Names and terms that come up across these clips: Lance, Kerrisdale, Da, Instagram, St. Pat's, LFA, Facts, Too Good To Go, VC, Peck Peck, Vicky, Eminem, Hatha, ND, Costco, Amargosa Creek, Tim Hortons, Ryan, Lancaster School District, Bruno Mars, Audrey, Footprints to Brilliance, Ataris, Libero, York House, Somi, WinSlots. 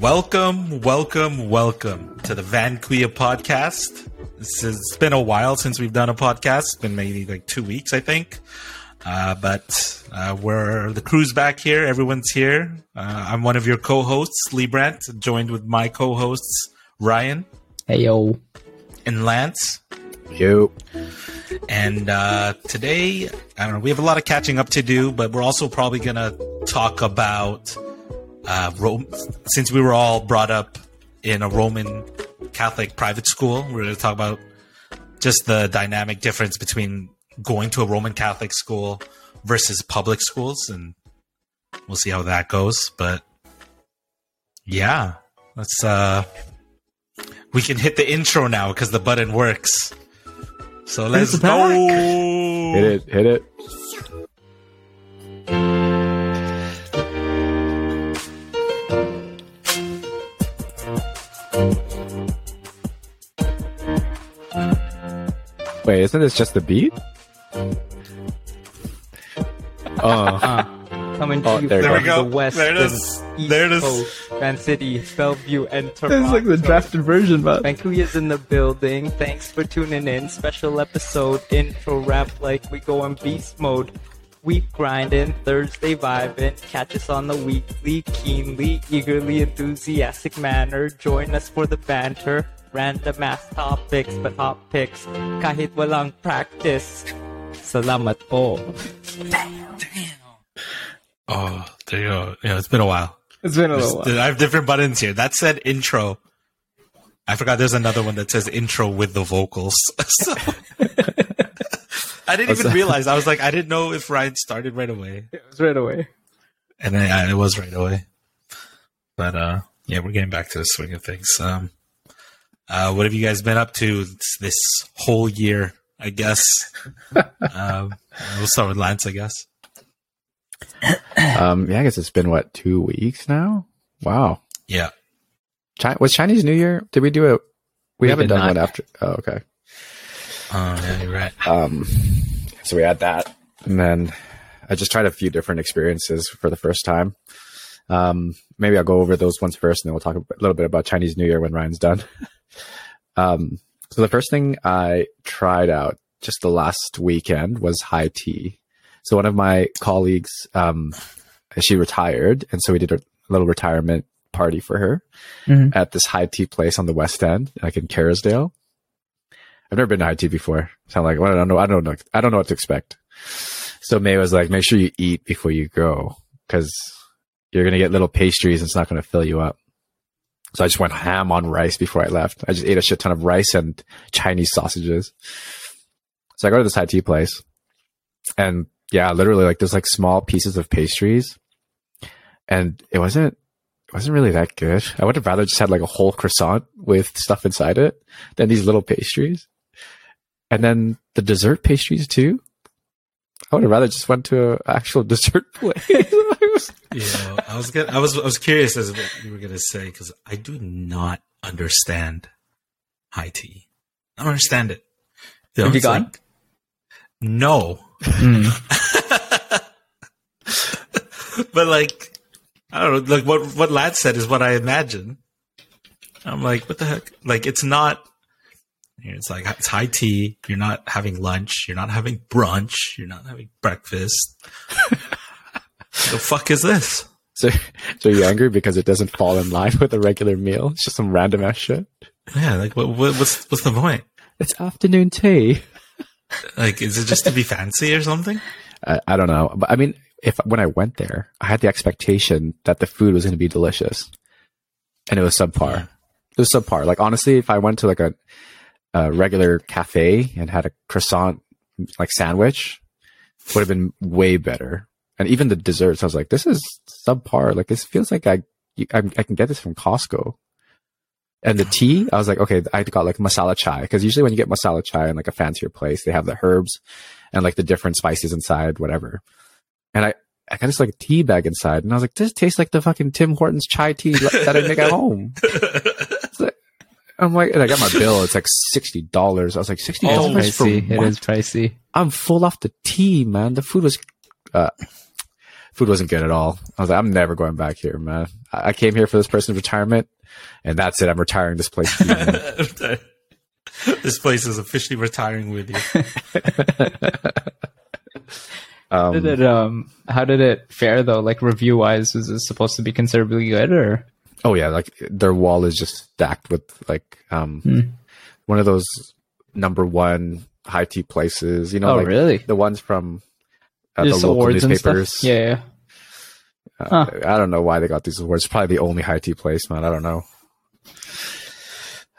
Welcome to the Van Kuya podcast. It's been a while since we've done a podcast. It's been maybe like 2 weeks, I think. But we're the crew's back here. Everyone's here. I'm one of your co-hosts, Lee Brandt, joined with my co-hosts, Ryan. Hey, yo. And Lance. Yo. And today, I don't know, we have a lot of catching up to do, but we're also probably going to talk about... since we were all brought up in a Roman Catholic private school, we're going to talk about just the dynamic difference between going to a Roman Catholic school versus public schools, and we'll see how that goes. But yeah, let's we can hit the intro now because the button works. So let's go. Hit it. Wait, isn't this just the beat? Coming to you from the west, East Coast, Van City, Bellevue, and Toronto. This is like the drafted version, man. Vancouver is in the building. Thanks for tuning in. Special episode, intro rap like we go on beast mode. Week grinding, Thursday vibing. Catch us on the weekly, keenly, eagerly, enthusiastic manner. Join us for the banter. Random ass topics, but hot picks. Kahit walang practice. Salamat po. Damn. Oh, there you go. Yeah, it's been a while. It's been a little while. I have different buttons here. That said intro. I forgot there's another one that says intro with the vocals. So, I didn't even realize. I was like, I didn't know if Ryan started right away. It was right away. And it was right away. But yeah, we're getting back to the swing of things. What have you guys been up to this whole year, I guess? We'll start with Lance, I guess. Yeah, I guess it's been, 2 weeks now? Wow. Yeah. Was Chinese New Year? Did we do it? We haven't done one after. Oh, okay. Oh, yeah, you're right. So we had that. And then I just tried a few different experiences for the first time. Maybe I'll go over those ones first, and then we'll talk a little bit about Chinese New Year when Ryan's done. So the first thing I tried out just the last weekend was high tea. So one of my colleagues, she retired, and so we did a little retirement party for her at this high tea place on the West End, like in Kerrisdale. I've never been to high tea before. So I'm like, well, I don't know what to expect. So May was like, make sure you eat before you go, because you're going to get little pastries and it's not going to fill you up. So I just went ham on rice before I left. I just ate a shit ton of rice and Chinese sausages. So I go to this high tea place and yeah, literally like there's like small pieces of pastries and it wasn't really that good. I would have rather just had like a whole croissant with stuff inside it than these little pastries. And then the dessert pastries too. I would have rather just went to an actual dessert place. Yeah, I was curious as what you were gonna say because I do not understand high tea. I don't understand it. Have you gone? Like, no. But like, I don't know. Like what Lance said is what I imagine. I'm like, what the heck? Like, it's not. It's like it's high tea. You're not having lunch. You're not having brunch. You're not having breakfast. The fuck is this? So you're angry because it doesn't fall in line with a regular meal? It's just some random ass shit? Yeah, like what's the point? It's afternoon tea. Like, is it just to be fancy or something? I don't know. But I mean, when I went there, I had the expectation that the food was going to be delicious. And it was subpar. Yeah. It was subpar. Like, honestly, if I went to like a regular cafe and had a croissant like sandwich, it would have been way better. And even the desserts, I was like, this is subpar. Like, this feels like I can get this from Costco. And the tea, I was like, okay, I got like masala chai. Because usually when you get masala chai in like a fancier place, they have the herbs and like the different spices inside, whatever. And I got this like a tea bag inside. And I was like, this tastes like the fucking Tim Hortons chai tea that I make at home. I'm like, and I got my bill. It's like $60. I was like, $60? Oh, pricey. It is pricey. I'm full off the tea, man. The food was... Food wasn't good at all. I was like, I'm never going back here, man. I came here for this person's retirement, and that's it. I'm retiring this place. This place is officially retiring with you. How did it fare though? Like review wise, was it supposed to be considerably good or? Oh yeah, like their wall is just stacked with like one of those number one high tea places. You know, oh, like really? The ones from the local newspapers. Yeah. I don't know why they got these awards. Probably the only high tea place, man. I don't know.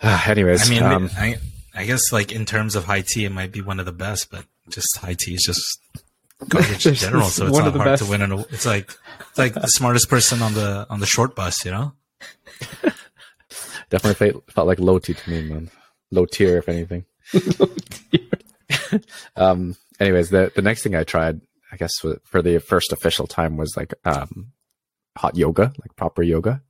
Anyways, I mean, I guess like in terms of high tea, it might be one of the best, but just high tea is just garbage in general. So it's not hard to win. It's like the smartest person on the short bus, you know. Definitely felt like low tea to me, man. Low tier, if anything. Low tier. Anyways, the next thing I tried, I guess, for the first official time was like hot yoga, like proper yoga.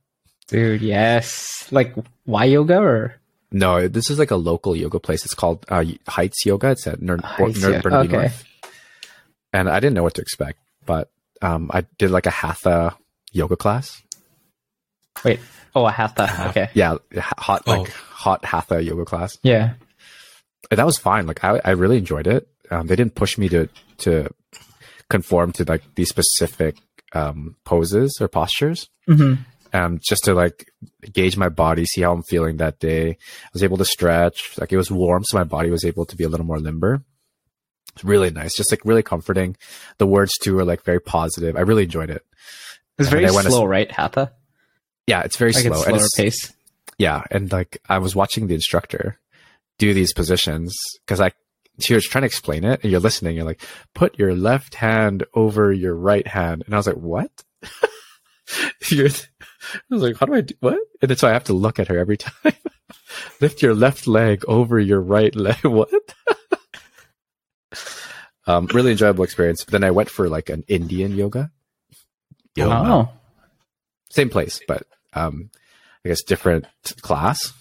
Dude, yes. Like, why yoga or? No, this is like a local yoga place. It's called Heights Yoga. It's at Burnaby North. And I didn't know what to expect, but I did like a hatha yoga class. Wait, a hatha. Okay. Yeah, hot hatha yoga class. Yeah. And that was fine. Like, I really enjoyed it. They didn't push me to conform to like these specific poses or postures. Mm-hmm. Just to like gauge my body, see how I'm feeling that day. I was able to stretch, like it was warm, so my body was able to be a little more limber. It's really nice, just like really comforting. The words too are like very positive. I really enjoyed it. It's very slow, right? Hatha? Yeah, it's very slow. Slower pace. Yeah, and like I was watching the instructor do these positions because she was trying to explain it, and you're listening. You're like, put your left hand over your right hand, and I was like, what? I was like, how do I do what? And so I have to look at her every time. Lift your left leg over your right leg. What? Really enjoyable experience. But then I went for like an Indian yoga. Oh. Same place, but I guess different class.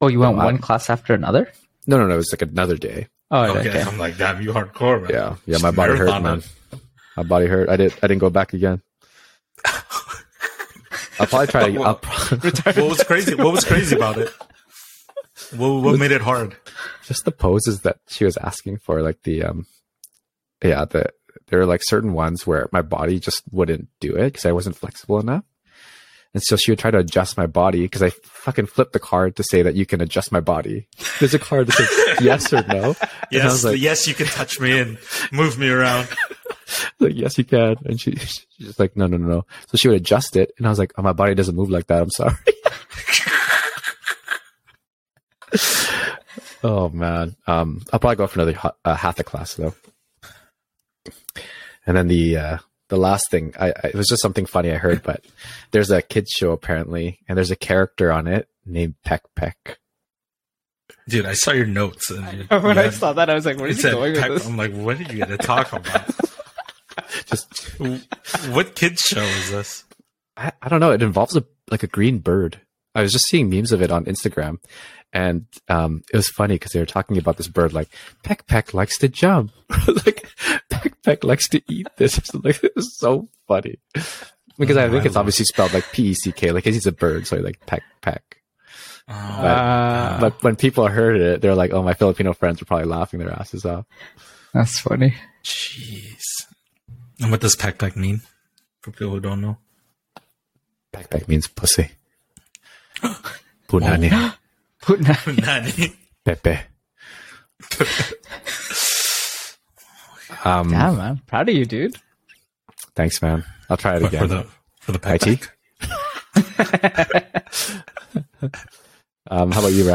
Oh, you went one class after another? No. It was like another day. Oh, okay. I'm like, damn, you hardcore, man. Yeah. My body hurt, man. My body hurt. I didn't go back again. I'll probably try to. What was crazy about it? What made it hard? Just the poses that she was asking for, like the there are like certain ones where my body just wouldn't do it because I wasn't flexible enough, and so she would try to adjust my body because I fucking flipped the card to say that you can adjust my body. There's a card that says yes or no. Yes, I was like, yes, you can touch me and move me around. Like, yes, you can. And she's just like, no. So she would adjust it. And I was like, oh, my body doesn't move like that. I'm sorry. Oh, man. I'll probably go for another hatha class, though. And then the last thing, it was just something funny I heard, but there's a kids show, apparently, and there's a character on it named Peck Peck. Dude, I saw your notes. I saw that, I was like, where is he going with this? I'm like, what are you going to talk about? Just what kids show is this? I don't know. It involves a green bird. I was just seeing memes of it on Instagram, and it was funny because they were talking about this bird, like Peck Peck likes to jump, like Peck Peck likes to eat this. Like, it was so funny because I think it's obviously spelled like P-E-C-K, like he's a bird, so like Peck Peck. But when people heard it, they're like, "Oh, my Filipino friends are probably laughing their asses off." That's funny. Jeez. And what does Peck Peck mean for people who don't know? Peck Peck means pussy. Punani. Oh. Punani. Pepe. Damn, man. Proud of you, dude. Thanks, man. I'll try it again. For the Peck Peck. How about you,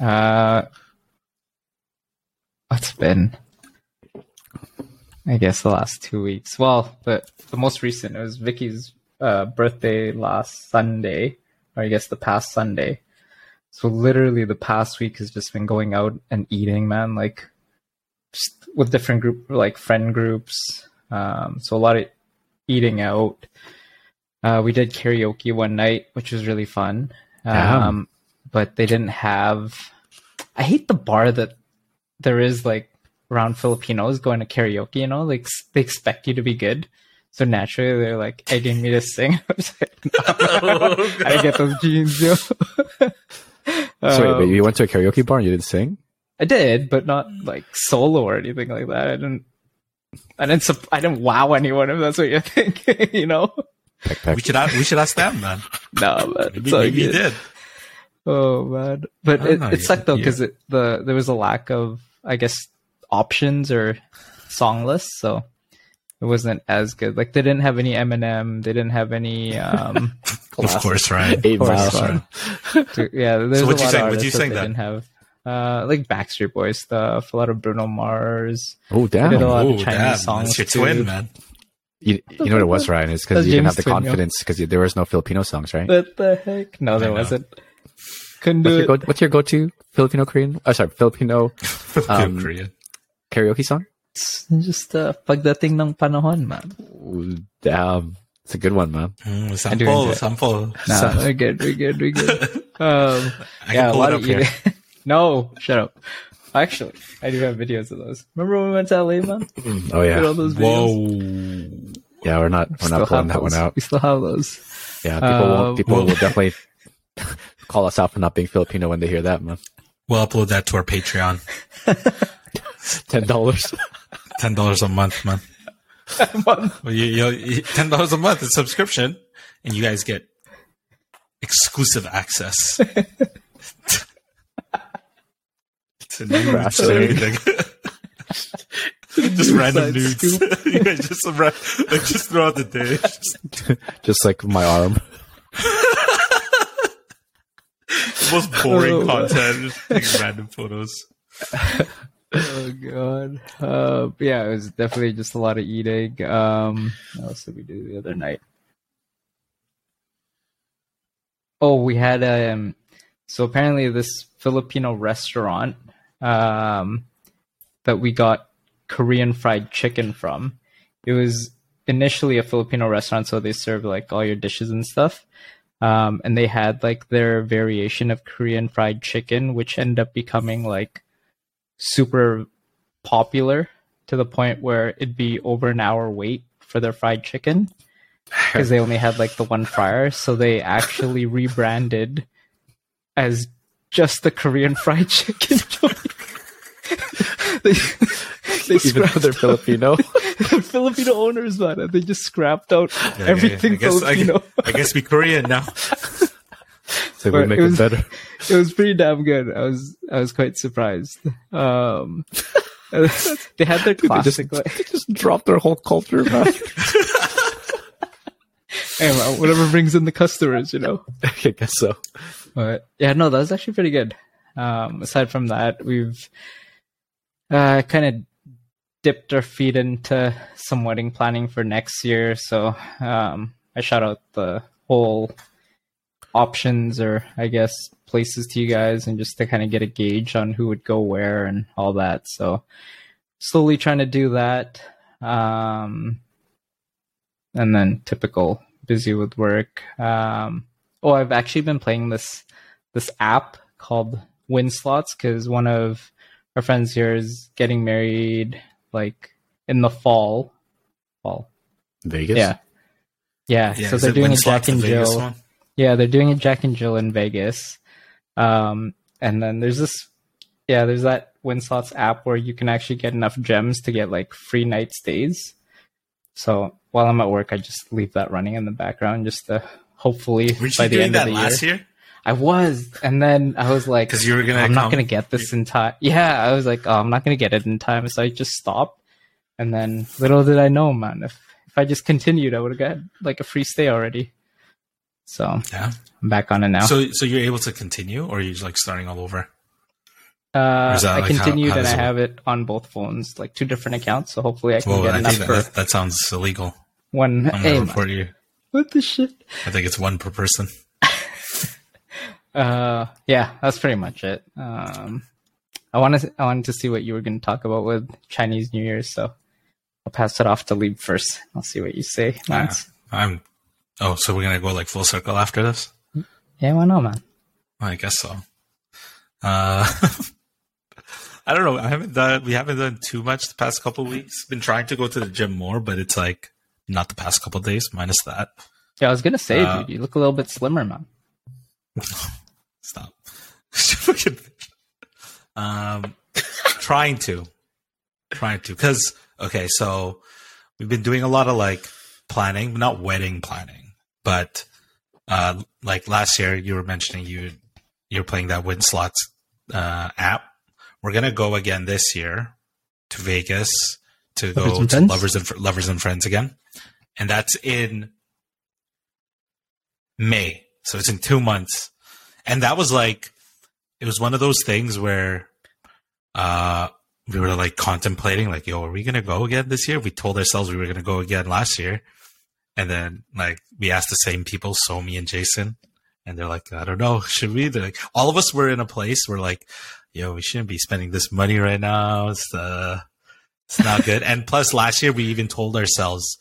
Ryan? What's been... I guess the last 2 weeks. Well, the most recent, it was Vicky's birthday last Sunday, or I guess the past Sunday. So literally the past week has just been going out and eating, man, like just with different friend groups. So a lot of eating out. We did karaoke one night, which was really fun. But they didn't have... I hate the bar that there is, like, around Filipinos going to karaoke, you know, like they expect you to be good. So naturally, they're like egging me to sing. I was like, no, I get those genes, yo. Sorry, but you went to a karaoke bar and you didn't sing? I did, but not like solo or anything like that. I didn't wow anyone, if that's what you're thinking, you know? Peck, peck. We should ask them, man. No, but maybe you did. Oh man, but it sucked though because there was a lack of, I guess, options or song lists, so it wasn't as good. Like they didn't have any Eminem, they didn't have any. Of course, Ryan. Yeah, so what you sang? What you sang? That didn't have. Like Backstreet Boys stuff, a lot of Bruno Mars. Oh damn! Did a lot of Chinese songs. That's your twin, man. You know what it was, Ryan? It's because you didn't have the confidence because there was no Filipino songs, right? What the heck? No, there wasn't. Couldn't do it. What's your go-to Filipino Korean karaoke song? Just pag dating ng panahon, man. Damn, it's a good one, man. Sample. No, we're good. I can pull it up here. No, shut up. Actually, I do have videos of those. Remember when we went to LA, man? Oh yeah. All those videos. Whoa. Yeah, we're not pulling that one out. We still have those. Yeah, people will definitely call us out for not being Filipino when they hear that, man. We'll upload that to our Patreon. $10. $10 a month, man. Well, $10 a month is subscription, and you guys get exclusive access. Just random nudes. You guys just throughout the day. Just like my arm. The most boring content. Just random photos. Oh god. Yeah, it was definitely just a lot of eating. What else did we do the other night? Oh, we had so apparently this Filipino restaurant that we got Korean fried chicken from. It was initially a Filipino restaurant, so they served like all your dishes and stuff. And they had like their variation of Korean fried chicken, which ended up becoming like super popular to the point where it'd be over an hour wait for their fried chicken because they only had like the one fryer. So they actually rebranded as just the Korean fried chicken joint. They scrapped their Filipino. Filipino owners, man. They just scrapped out everything Filipino. I guess we Korean now. So we make it better. It was pretty damn good. I was quite surprised. They had their classic. They just dropped their whole culture, man. Anyway, whatever brings in the customers, you know. I guess so. But yeah, no, that was actually pretty good. Aside from that, we've kind of dipped our feet into some wedding planning for next year. So I shout out the whole options or I guess places to you guys and just to kind of get a gauge on who would go where and all that. So slowly trying to do that. And then typical busy with work. Oh, I've actually been playing this app called WinSlots because one of our friends here is getting married like in the fall. Vegas? Yeah, so they're doing Jack and Jill. Yeah, they're doing a Jack and Jill in Vegas. And then there's that WinSlots app where you can actually get enough gems to get like free night stays. So while I'm at work, I just leave that running in the background just to hopefully by the end of the year. Were you doing that last year? I was, and then I was like, "Cause you were gonna not going to get this in time." Yeah, I was like, "Oh, I'm not going to get it in time," so I just stopped. And then, little did I know, man, if I just continued, I would have got like a free stay already. So yeah, I'm back on it now. So you're able to continue, or you're just like starting all over? I continued, and I have it on both phones, like two different accounts. So hopefully, I can get enough. That sounds illegal. One, I'm gonna report you. What the shit? I think it's one per person. Yeah, that's pretty much it. I wanted to see what you were going to talk about with Chinese New Year, so I'll pass it off to Lee first. I'll see what you say, Lance. So we're going to go like full circle after this? Yeah, why not, man? I guess so. I don't know. We haven't done too much the past couple of weeks. Been trying to go to the gym more, but it's like Not the past couple of days, minus that. Yeah, I was going to say, dude, you look a little bit slimmer, man. Stop. Trying to. Because, okay, so we've been doing a lot of, like, planning, not wedding planning, but, like, last year you were mentioning you're playing that WinSlots app. We're going to go again this year to Vegas to go to Lovers and Friends again. And that's in May. So it's in 2 months. And that was like, it was one of those things where we were like contemplating, like, yo, are we going to go again this year? We told ourselves we were going to go again last year. And then like we asked the same people, Somi and Jason. And they're like, I don't know, should we? They're like, all of us were in a place where like, yo, we shouldn't be spending this money right now. It's not good. And plus last year we even told ourselves,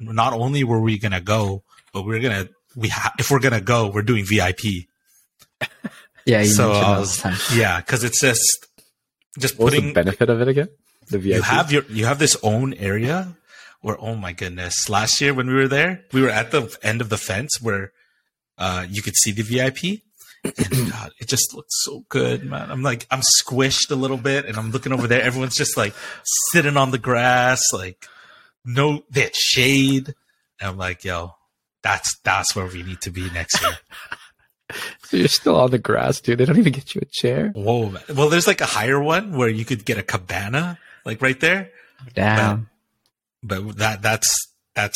not only were we going to go, but if we're going to go, we're doing VIP. Yeah. Yeah. Cause it's just what putting was the benefit of it again. The VIP. You have this own area where, oh my goodness. Last year when we were there, we were at the end of the fence where, you could see the VIP, and God, it just looked so good, man. I'm like, I'm squished a little bit, and I'm looking over there. Everyone's just like sitting on the grass, like no, they had shade. And I'm like, yo, that's where we need to be next year. So you're still on the grass, dude. They don't even get you a chair. Whoa, man. Well, there's like a higher one where you could get a cabana, like right there. Damn. But that's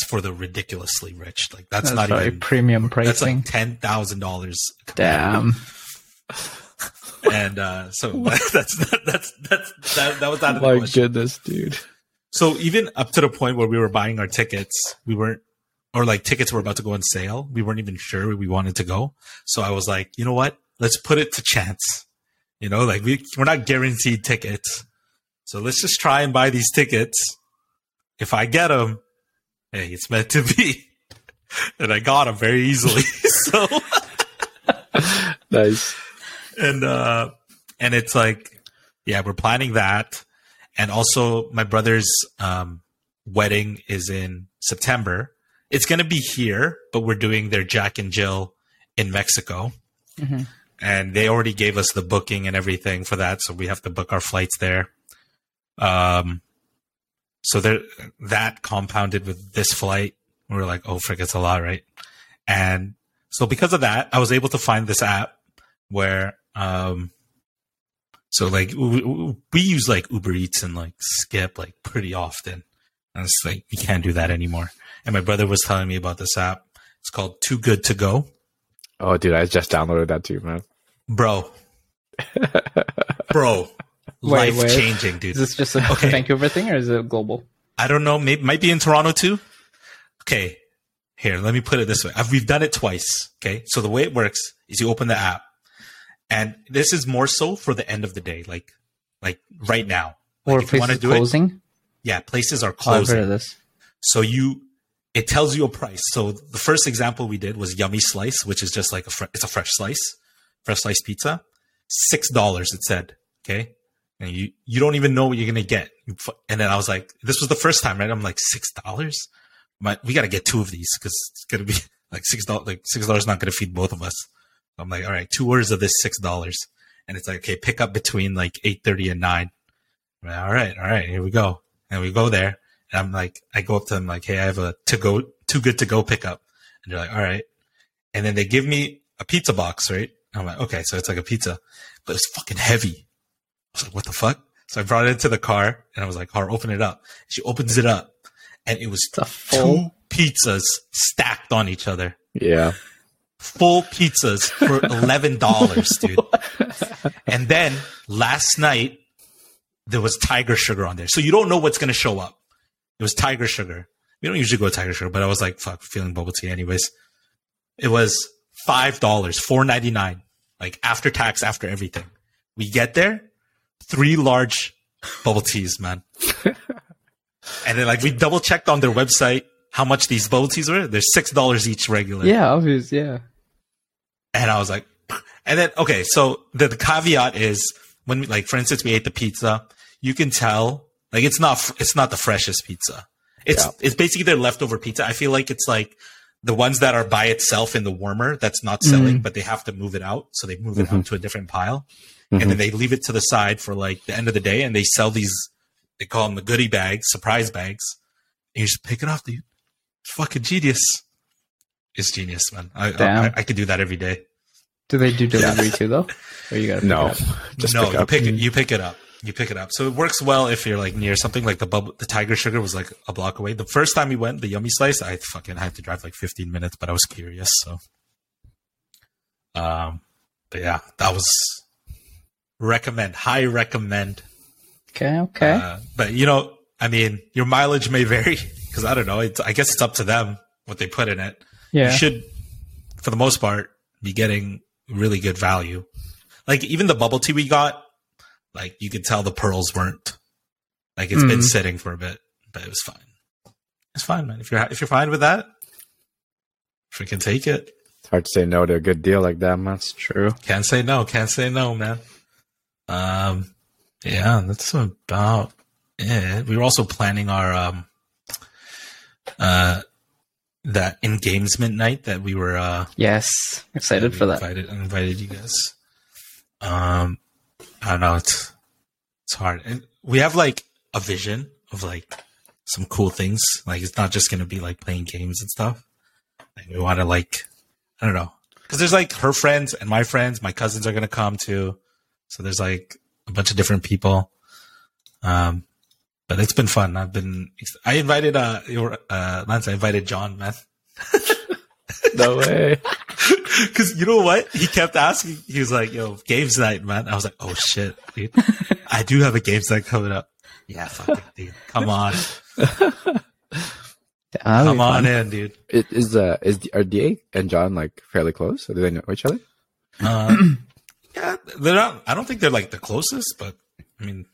for the ridiculously rich. Like that's not even premium pricing. That's like $10,000. Damn. And so that was out of the question. My goodness, dude. So even up to the point where we were buying our tickets, tickets were about to go on sale. We weren't even sure we wanted to go. So I was like, you know what? Let's put it to chance. You know, like we're not guaranteed tickets. So let's just try and buy these tickets. If I get them, hey, it's meant to be. And I got him very easily. So nice. And it's like, yeah, we're planning that. And also my brother's wedding is in September. It's going to be here, but we're doing their Jack and Jill in Mexico. Mm-hmm. And they already gave us the booking and everything for that. So we have to book our flights there. So that compounded with this flight, we were like, oh, frick, it's a lot, right? And so because of that, I was able to find this app where, so like we use like Uber Eats and like Skip like pretty often. And it's like, we can't do that anymore. And my brother was telling me about this app. It's called Too Good To Go. Oh, dude, I just downloaded that too, man. Bro. Life changing, dude. Is this just a Vancouver thing or is it global? I don't know. Maybe might be in Toronto too. Okay. Here, let me put it this way. We've done it twice. Okay. So the way it works is you open the app, and this is more so for the end of the day, like right now. Like or if you want to do closing? Yeah, places are closing. I've heard of this. So it tells you a price. So the first example we did was Yummy Slice, which is just like it's a fresh slice pizza. $6 it said. Okay. And you don't even know what you're going to get. And then I was like, this was the first time, right? I'm like, $6? We got to get two of these because it's going to be like $6. Like $6 is not going to feed both of us. I'm like, all right, two orders of this $6. And it's like, okay, pick up between like 8:30 and 9. I'm like, all right, here we go. And we go there. And I'm like, I go up to them like, hey, I have a Too Good To Go pickup. And they're like, all right. And then they give me a pizza box, right? And I'm like, okay, so it's like a pizza, but it's fucking heavy. I was like, what the fuck? So I brought it into the car and I was like, open it up. She opens it up and it was two pizzas stacked on each other. Yeah. Full pizzas for $11, dude. And then last night there was Tiger Sugar on there. So you don't know what's going to show up. It was Tiger Sugar. We don't usually go Tiger Sugar, but I was like, fuck, feeling bubble tea anyways. It was $5, $4.99, like after tax, after everything. We get there. 3 large bubble teas, man. And then, like, we double checked on their website how much these bubble teas were. They're $6 each regular. Yeah, obvious. Yeah. And I was like, and then, okay. So the caveat is when we, like, for instance, we ate the pizza, you can tell, like, it's not the freshest pizza. It's basically their leftover pizza. I feel like it's like the ones that are by itself in the warmer that's not selling, but they have to move it out. So they move it out to a different pile. And then they leave it to the side for like the end of the day. And they sell these, they call them the goodie bags, surprise bags. And you just pick it off, dude. It's fucking genius. It's genius, man. I could do that every day. Do they do delivery too, though? Or you gotta pick it up? You pick it up. So it works well if you're like near something, like the Tiger Sugar was like a block away. The first time we went, the Yummy Slice, I fucking had to drive like 15 minutes, but I was curious. So, but yeah, that was high recommend. Okay. But you know, I mean, your mileage may vary because I don't know. I guess it's up to them what they put in it. Yeah. You should, for the most part, be getting really good value. Like even the bubble tea we got, like you could tell the pearls weren't, like it's been sitting for a bit, but it was fine. It's fine, man. If you're fine with that, freaking take it. It's hard to say no to a good deal like that, man. That's true. Can't say no, man. Yeah, that's about it. We were also planning our that engagement night that we were excited for that. Invited you guys. I don't know. It's hard. And we have like a vision of like some cool things. Like it's not just going to be like playing games and stuff. Like, we want to like, I don't know. Cause there's like her friends and my friends, my cousins are going to come too. So there's like a bunch of different people. But it's been fun. Lance, I invited John, man. No way. Because you know what? He kept asking. He was like, yo, games night, man. I was like, oh, shit, dude. I do have a games night coming up. Yeah, fuck it, dude. Come on. Come on in, dude. Are Da and John, like, fairly close? Or do they know each other? Yeah, they're not. I don't think they're, like, the closest, but, I mean.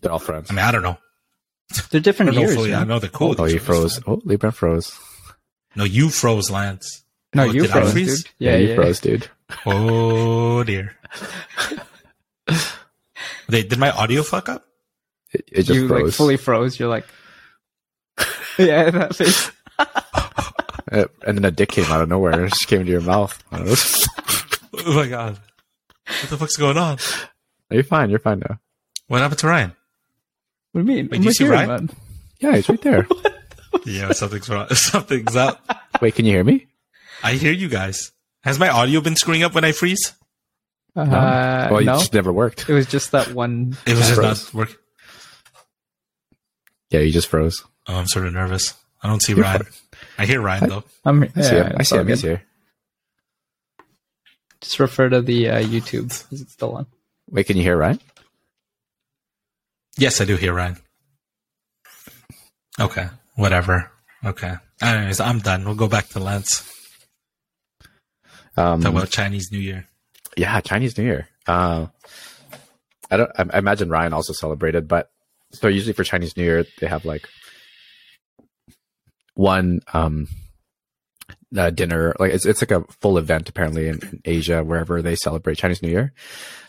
They're all friends. I mean, I don't know. They're different years. I know they're cool. Oh, you froze. Oh, Lee Brandt froze. No, you froze, Lance. No, you froze, dude. Yeah, you froze, dude. Oh, dear. Did my audio fuck up? It just froze. You, like, fully froze. You're like... yeah, that face. And then a dick came out of nowhere. It just came into your mouth. Oh, my God. What the fuck's going on? You're fine. You're fine now. What happened to Ryan? What do you mean? Wait, do you see Ryan? Man. Yeah, he's right there. Yeah, something's wrong. Something's up. Wait, can you hear me? I hear you guys. Has my audio been screwing up when I freeze? Well, it just never worked. It was just that one. It was just not working. Yeah, you just froze. Oh, I'm sort of nervous. I don't see Ryan. I hear Ryan, though. I see him. He's here. Just refer to the YouTube. Is it still on? Wait, can you hear Ryan? Yes, I do hear Ryan. Okay, whatever. Okay. Anyways, I'm done. We'll go back to Lance. Talk about Chinese New Year. Yeah, Chinese New Year. I imagine Ryan also celebrated, but so usually for Chinese New Year they have like one dinner. Like it's like a full event apparently in Asia wherever they celebrate Chinese New Year.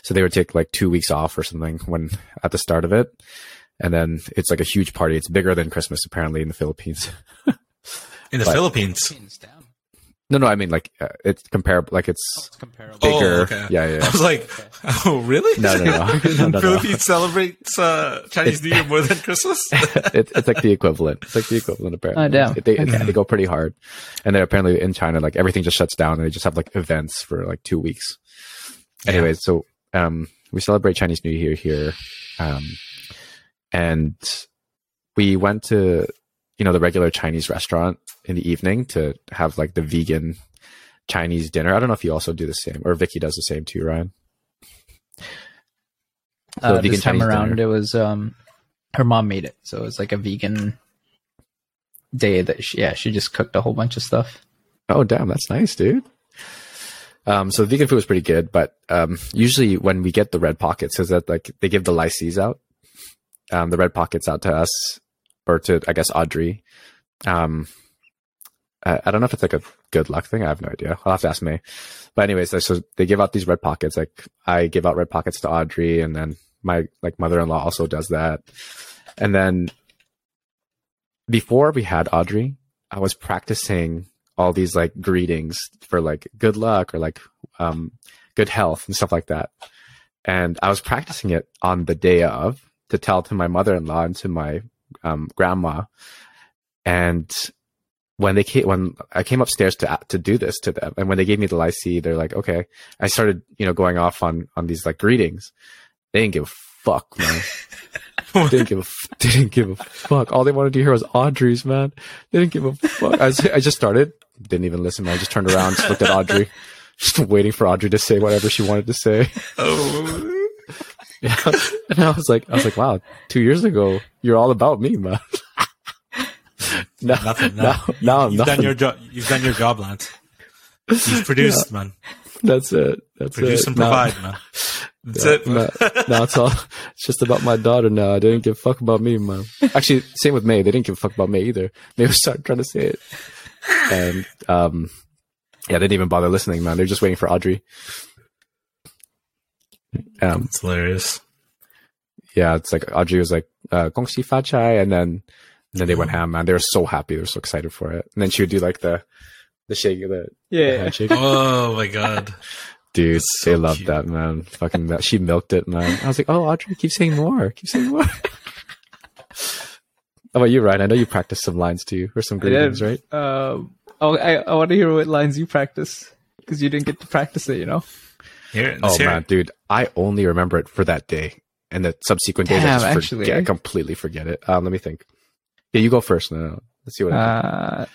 So they would take like 2 weeks off or something when at the start of it, and then it's like a huge party. It's bigger than Christmas apparently in the Philippines. Philippines. No, I mean, like, it's comparable. Like, it's comparable. Bigger. Oh, okay. Yeah. I was like, oh, really? No. Philippines celebrates Chinese New Year more than Christmas? It's like the equivalent. It's like the equivalent, apparently. Oh, damn. They go pretty hard. And then apparently in China, like, everything just shuts down and they just have, like, events for, like, 2 weeks. Yeah. Anyways, so we celebrate Chinese New Year here. And we went to... the regular Chinese restaurant in the evening to have like the vegan Chinese dinner. I don't know if you also do the same, or Vicky does the same too, Ryan. This time around, it was her mom made it. So it was like a vegan day that she just cooked a whole bunch of stuff. Oh, damn. That's nice, dude. So the vegan food was pretty good, but usually when we get the red pockets, is that like they give the lycees out, the red pockets out to us. Or to, I guess, Audrey. I don't know if it's like a good luck thing. I have no idea. I'll have to ask May. But anyways, so they give out these red pockets. Like I give out red pockets to Audrey, and then my like mother-in-law also does that. And then before we had Audrey, I was practicing all these like greetings for like good luck or like good health and stuff like that. And I was practicing it on the day of to tell to my mother-in-law and to my grandma. And when I came upstairs to do this to them, and when they gave me the lycée, they're like, okay, I started, going off on these like greetings. They didn't give a fuck, man. They didn't give a fuck. All they wanted to hear was Audrey's, man. They didn't give a fuck. I just started, didn't even listen, man. I just turned around, just looked at Audrey, just waiting for Audrey to say whatever she wanted to say. Oh, yeah. And I was like, wow, 2 years ago, you're all about me, man. You've done your job, Lance. You've produced, man. That's it. Produce and provide, man. That's it. It's all. It's just about my daughter now. I didn't give a fuck about me, man. Actually, same with May. They didn't give a fuck about May either. They were starting trying to say it, and yeah, they didn't even bother listening, man. They're just waiting for Audrey. It's hilarious. Yeah, it's like Audrey was like "Gong xi fa chai," and then they went ham, man. They were so happy. They were so excited for it. And then she would do like the shake of the handshake. Oh my god. Dude, so they loved that, man. Fucking, she milked it, man. I was like, oh, Audrey, keep saying more. How about you, Ryan? I know you practiced some lines too, or some greetings, right? I want to hear what lines you practice, because you didn't get to practice it, Man, dude, I only remember it for that day. And the subsequent days, I just completely forget it. Let me think. Yeah, you go first. No. Let's see what I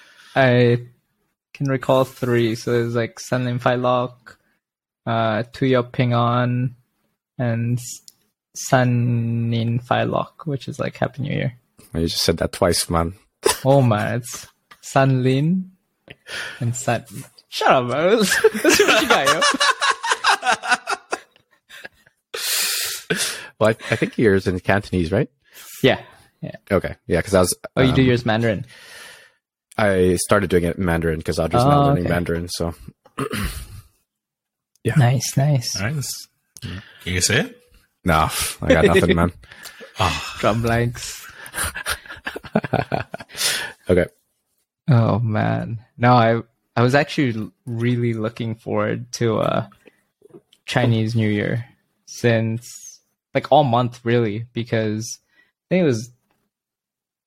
can recall three. So it was like San Lim Phai Lok, Tuyo Ping An, and San Nin Phai Lok, which is like Happy New Year. You just said that twice, man. Oh man, it's San Lin and San. Shut up, man. Let's see what you got, yo. Well, I think yours in Cantonese, right? Yeah. Okay. Yeah, because I was. Oh, you do yours Mandarin. I started doing it in Mandarin because Audrey's not learning Mandarin, so. Yeah. Nice. All right. Can you say it? No, I got nothing, man. Oh. Drum blanks. Okay. Oh man, no, I was actually really looking forward to Chinese New Year since like all month really, because I think it was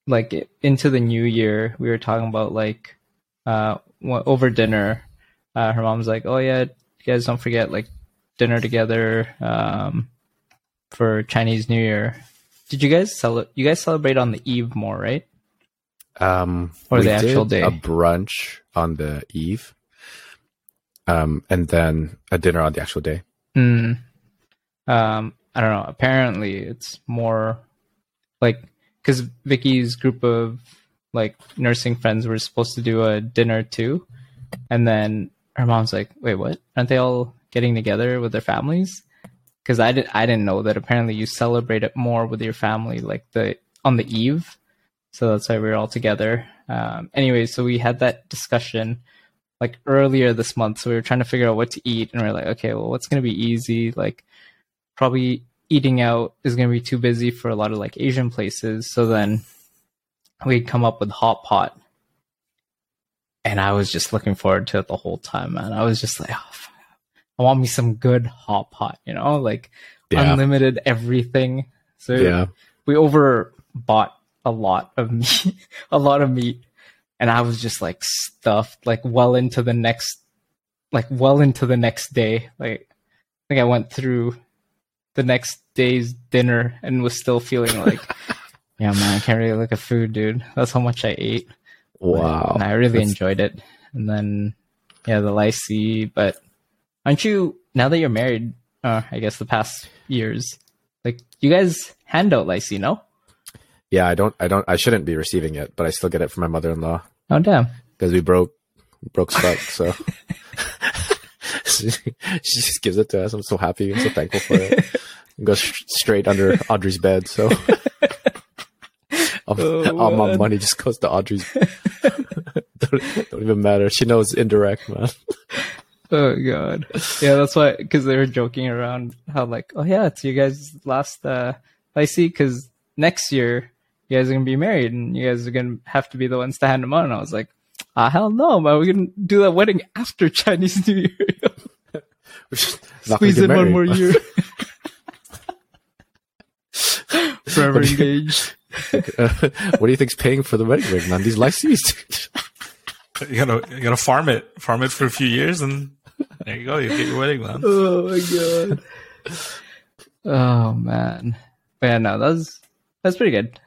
like into the New Year we were talking about like over dinner. Her mom's like, oh yeah. You guys don't forget like dinner together for Chinese New Year. Did you guys celebrate on the eve more, right? Or the actual day? A brunch on the eve, and then a dinner on the actual day. I don't know. Apparently, it's more like because Vicky's group of like nursing friends were supposed to do a dinner too, and then. Her mom's like, wait, what? Aren't they all getting together with their families? Because I didn't know that apparently you celebrate it more with your family, like on the eve. So that's why we were all together. Anyway, so we had that discussion like earlier this month. So we were trying to figure out what to eat. And we were like, okay, well, what's going to be easy? Like probably eating out is going to be too busy for a lot of like Asian places. So then we'd come up with hot pot. And I was just looking forward to it the whole time, man. I was just like, oh, I want me some good hot pot, like unlimited everything. So we overbought a lot of meat. And I was just like stuffed, like well into the next day. Like I think I went through the next day's dinner and was still feeling like, yeah, man, I can't really look at food, dude. That's how much I ate. Wow. And I really enjoyed it. And then, yeah, the lycée. But aren't you, now that you're married, I guess the past years, like you guys hand out lycée, no? Yeah, I shouldn't be receiving it, but I still get it from my mother-in-law. Oh, damn. Because we broke stuff. So she just gives it to us. I'm so happy. I'm so thankful for it. It goes straight under Audrey's bed. So all my money just goes to Audrey's. Don't even matter. She knows indirect, man. Oh god. Yeah, that's why. Because they were joking around how like, oh yeah, it's you guys last. I see. Because next year you you guys are going to be married and you guys are going to have to be the ones to hand them on. And I was like, hell no, man. We're going to do that wedding after Chinese New Year. Squeeze in one more year. Forever engaged. What do you think's paying for the wedding ring, man? These licenses. You gotta farm it for a few years, and there you go. You get your wedding, man. Oh my god. Oh man. But yeah, no, that's pretty good.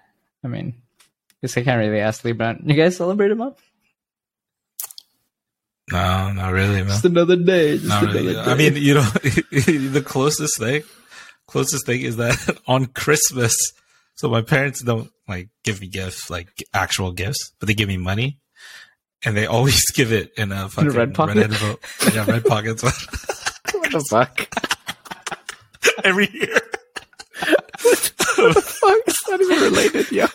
I mean, I guess I can't really ask Lee Brandt. You guys celebrate him up? No, not really, man. Just another day. Just another day. I mean, you know, the closest thing is that on Christmas. So my parents don't like give me gifts, like actual gifts, but they give me money, and they always give it in a fucking red envelope. Yeah, red pockets. What the fuck? Every year. What the fuck? It's not even related, yeah.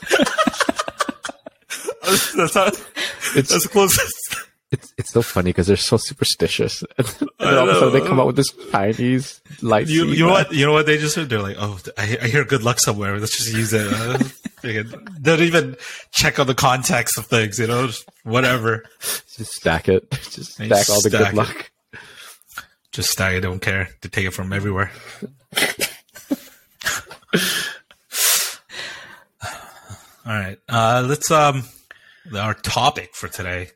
That's closest. It's so funny because they're so superstitious, and all of a sudden they come out with this Chinese light. You know what they just said? They're like, "Oh, I hear good luck somewhere. Let's just use it." They don't even check on the context of things, you know, just whatever. Just stack it. Just stack all the good luck. Just stack it. Don't care. They take it from everywhere. All right, let's our topic for today.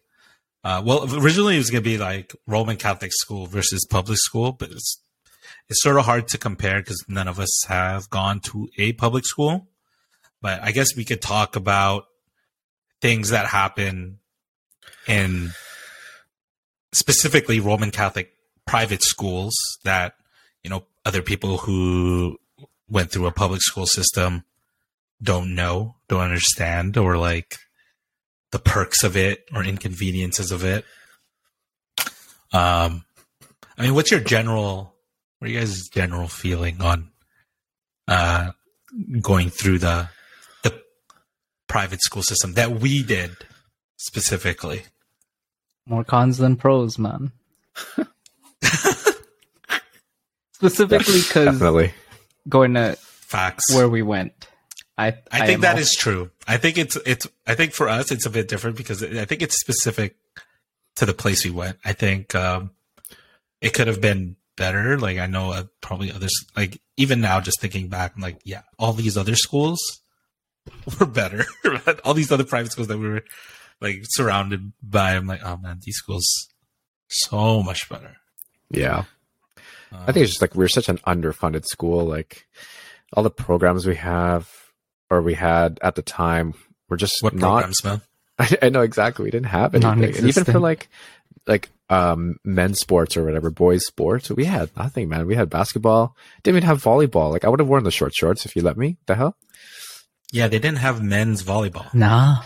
Well, originally it was going to be like Roman Catholic school versus public school, but it's sort of hard to compare because none of us have gone to a public school. But I guess we could talk about things that happen in specifically Roman Catholic private schools that, you know, other people who went through a public school system don't understand, or like the perks of it or inconveniences of it. I mean, what are you guys' general feeling on going through the private school system that we did specifically? More cons than pros, man. Specifically because going to Facts where we went. I think that is true. I think I think for us it's a bit different because I think it's specific to the place we went. I think it could have been better. Like I know probably others. Like even now, just thinking back, I'm like, yeah, all these other schools were better. Right? All these other private schools that we were like surrounded by, I'm like, oh man, these schools so much better. Yeah, I think it's just like we're such an underfunded school. Like all the programs we have. Or we had at the time, we're just what not. Programs, man? I know exactly. We didn't have anything, and even for like men's sports or whatever, boys' sports, we had nothing, man. We had basketball. Didn't even have volleyball. Like I would have worn the short shorts if you let me. The hell? Yeah, they didn't have men's volleyball. No.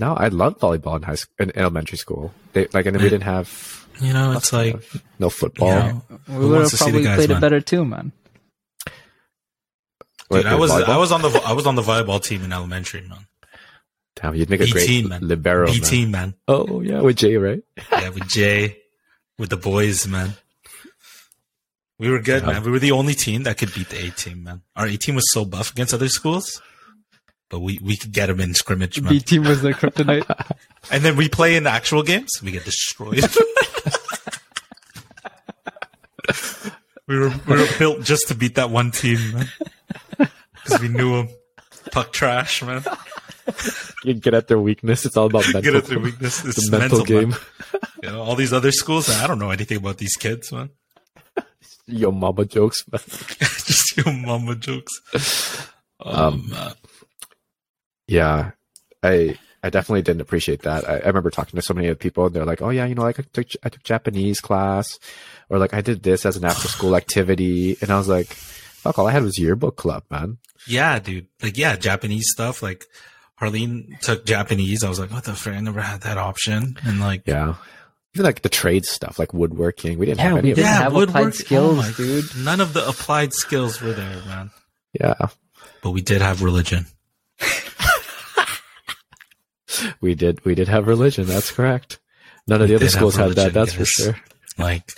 I loved volleyball in high school, in elementary school. We didn't have. You know, it's like no football. You know, we would have probably played it better too, man. Dude, I was on the volleyball team in elementary, man. Damn, you'd make a great libero, man. B-team, man. Oh yeah, with Jay, right? Yeah, with Jay, with the boys, man. We were good, man. We were the only team that could beat the A team, man. Our A team was so buff against other schools, but we could get them in scrimmage, man. B team was their kryptonite, and then we play in the actual games. We get destroyed. We were built just to beat that one team, man. Because we knew them. Puck trash, man. You get at their weakness. It's all about mental. Get at their weakness. It's the mental game. You know, all these other schools, I don't know anything about these kids, man. Your mama jokes, man. Just your mama jokes. Yeah, I definitely didn't appreciate that. I remember talking to so many other people, and they're like, "Oh yeah, you know, like I took Japanese class, or like I did this as an after-school activity," and I was like. Fuck, all I had was yearbook club, man. Yeah, dude. Like, yeah, Japanese stuff. Like, Harleen took Japanese. I was like, what the frick? I never had that option. And like... Yeah. Even like the trade stuff, like woodworking. We didn't have any of that. Yeah, we didn't have applied skills, dude. None of the applied skills were there, man. Yeah. But we did have religion. We did have religion. That's correct. None of the other schools had that. That's for sure. Like,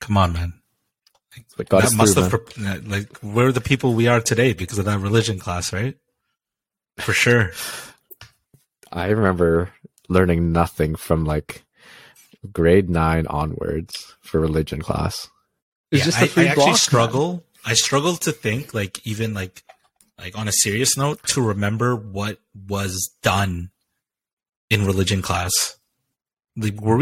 come on, man. That must have, like, we're the people we are today because of that religion class, right? For sure. I remember learning nothing from like grade 9 onwards for religion class. Yeah, I actually struggle. I struggle to think, like, even like on a serious note, to remember what was done in religion class. Like, were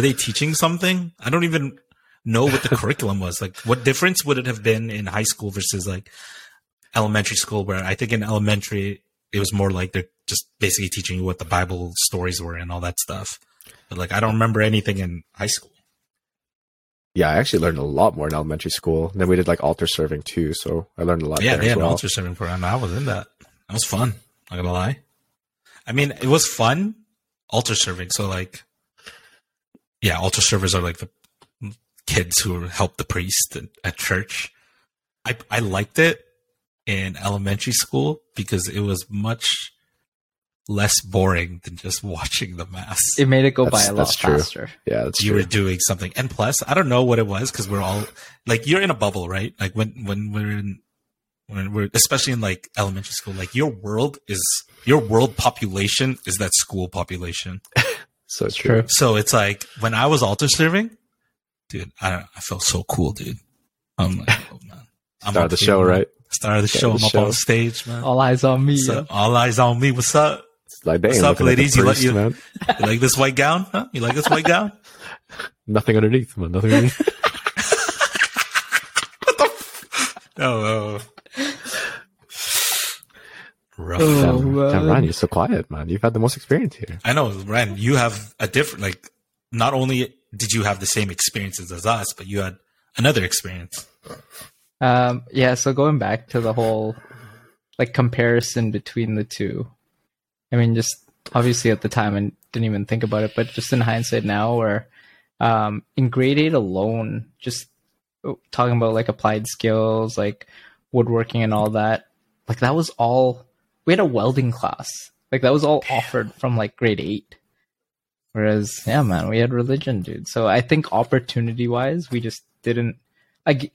they teaching something? I don't even know what the curriculum was. Like, what difference would it have been in high school versus like elementary school, where I think in elementary it was more like they're just basically teaching you what the Bible stories were and all that stuff. But like, I don't remember anything in high school. Yeah, I actually learned a lot more in elementary school. And then we did like altar serving too, so I learned a lot. Yeah, there they had an altar serving program. I was in that. That was fun. Not gonna lie. I mean, it was fun altar serving. So like, yeah, altar servers are like the kids who help the priest at church. I liked it in elementary school because it was much less boring than just watching the mass. It made it go by a lot faster. Yeah, that's true. You were doing something. And plus, I don't know what it was, because we're all like, you're in a bubble, right? Like when we're especially in like elementary school, like your world population is that school population. So it's true. So it's like when I was altar serving, dude, I felt so cool, dude. I'm like, oh man. I'm start the show, man. Right? Start the show. I'm up on stage, man. All eyes on me. So, yeah. All eyes on me. What's up? Like, what's up, ladies? You like this white gown? Huh? You like this white gown? Nothing underneath, man. Nothing underneath. What the f? Oh. Rough. Damn, Ryan, you're so quiet, man. You've had the most experience here. I know, Ryan. You have a different, like, not only did you have the same experiences as us, but you had another experience. Yeah, so going back to the whole like comparison between the two, I mean, just obviously at the time I didn't even think about it, but just in hindsight now, where in grade 8 alone, just talking about like applied skills, like woodworking and all that, like that was all, we had a welding class, like that was all offered from like grade 8. Whereas, yeah, man, we had religion, dude. So I think opportunity wise, we just didn't.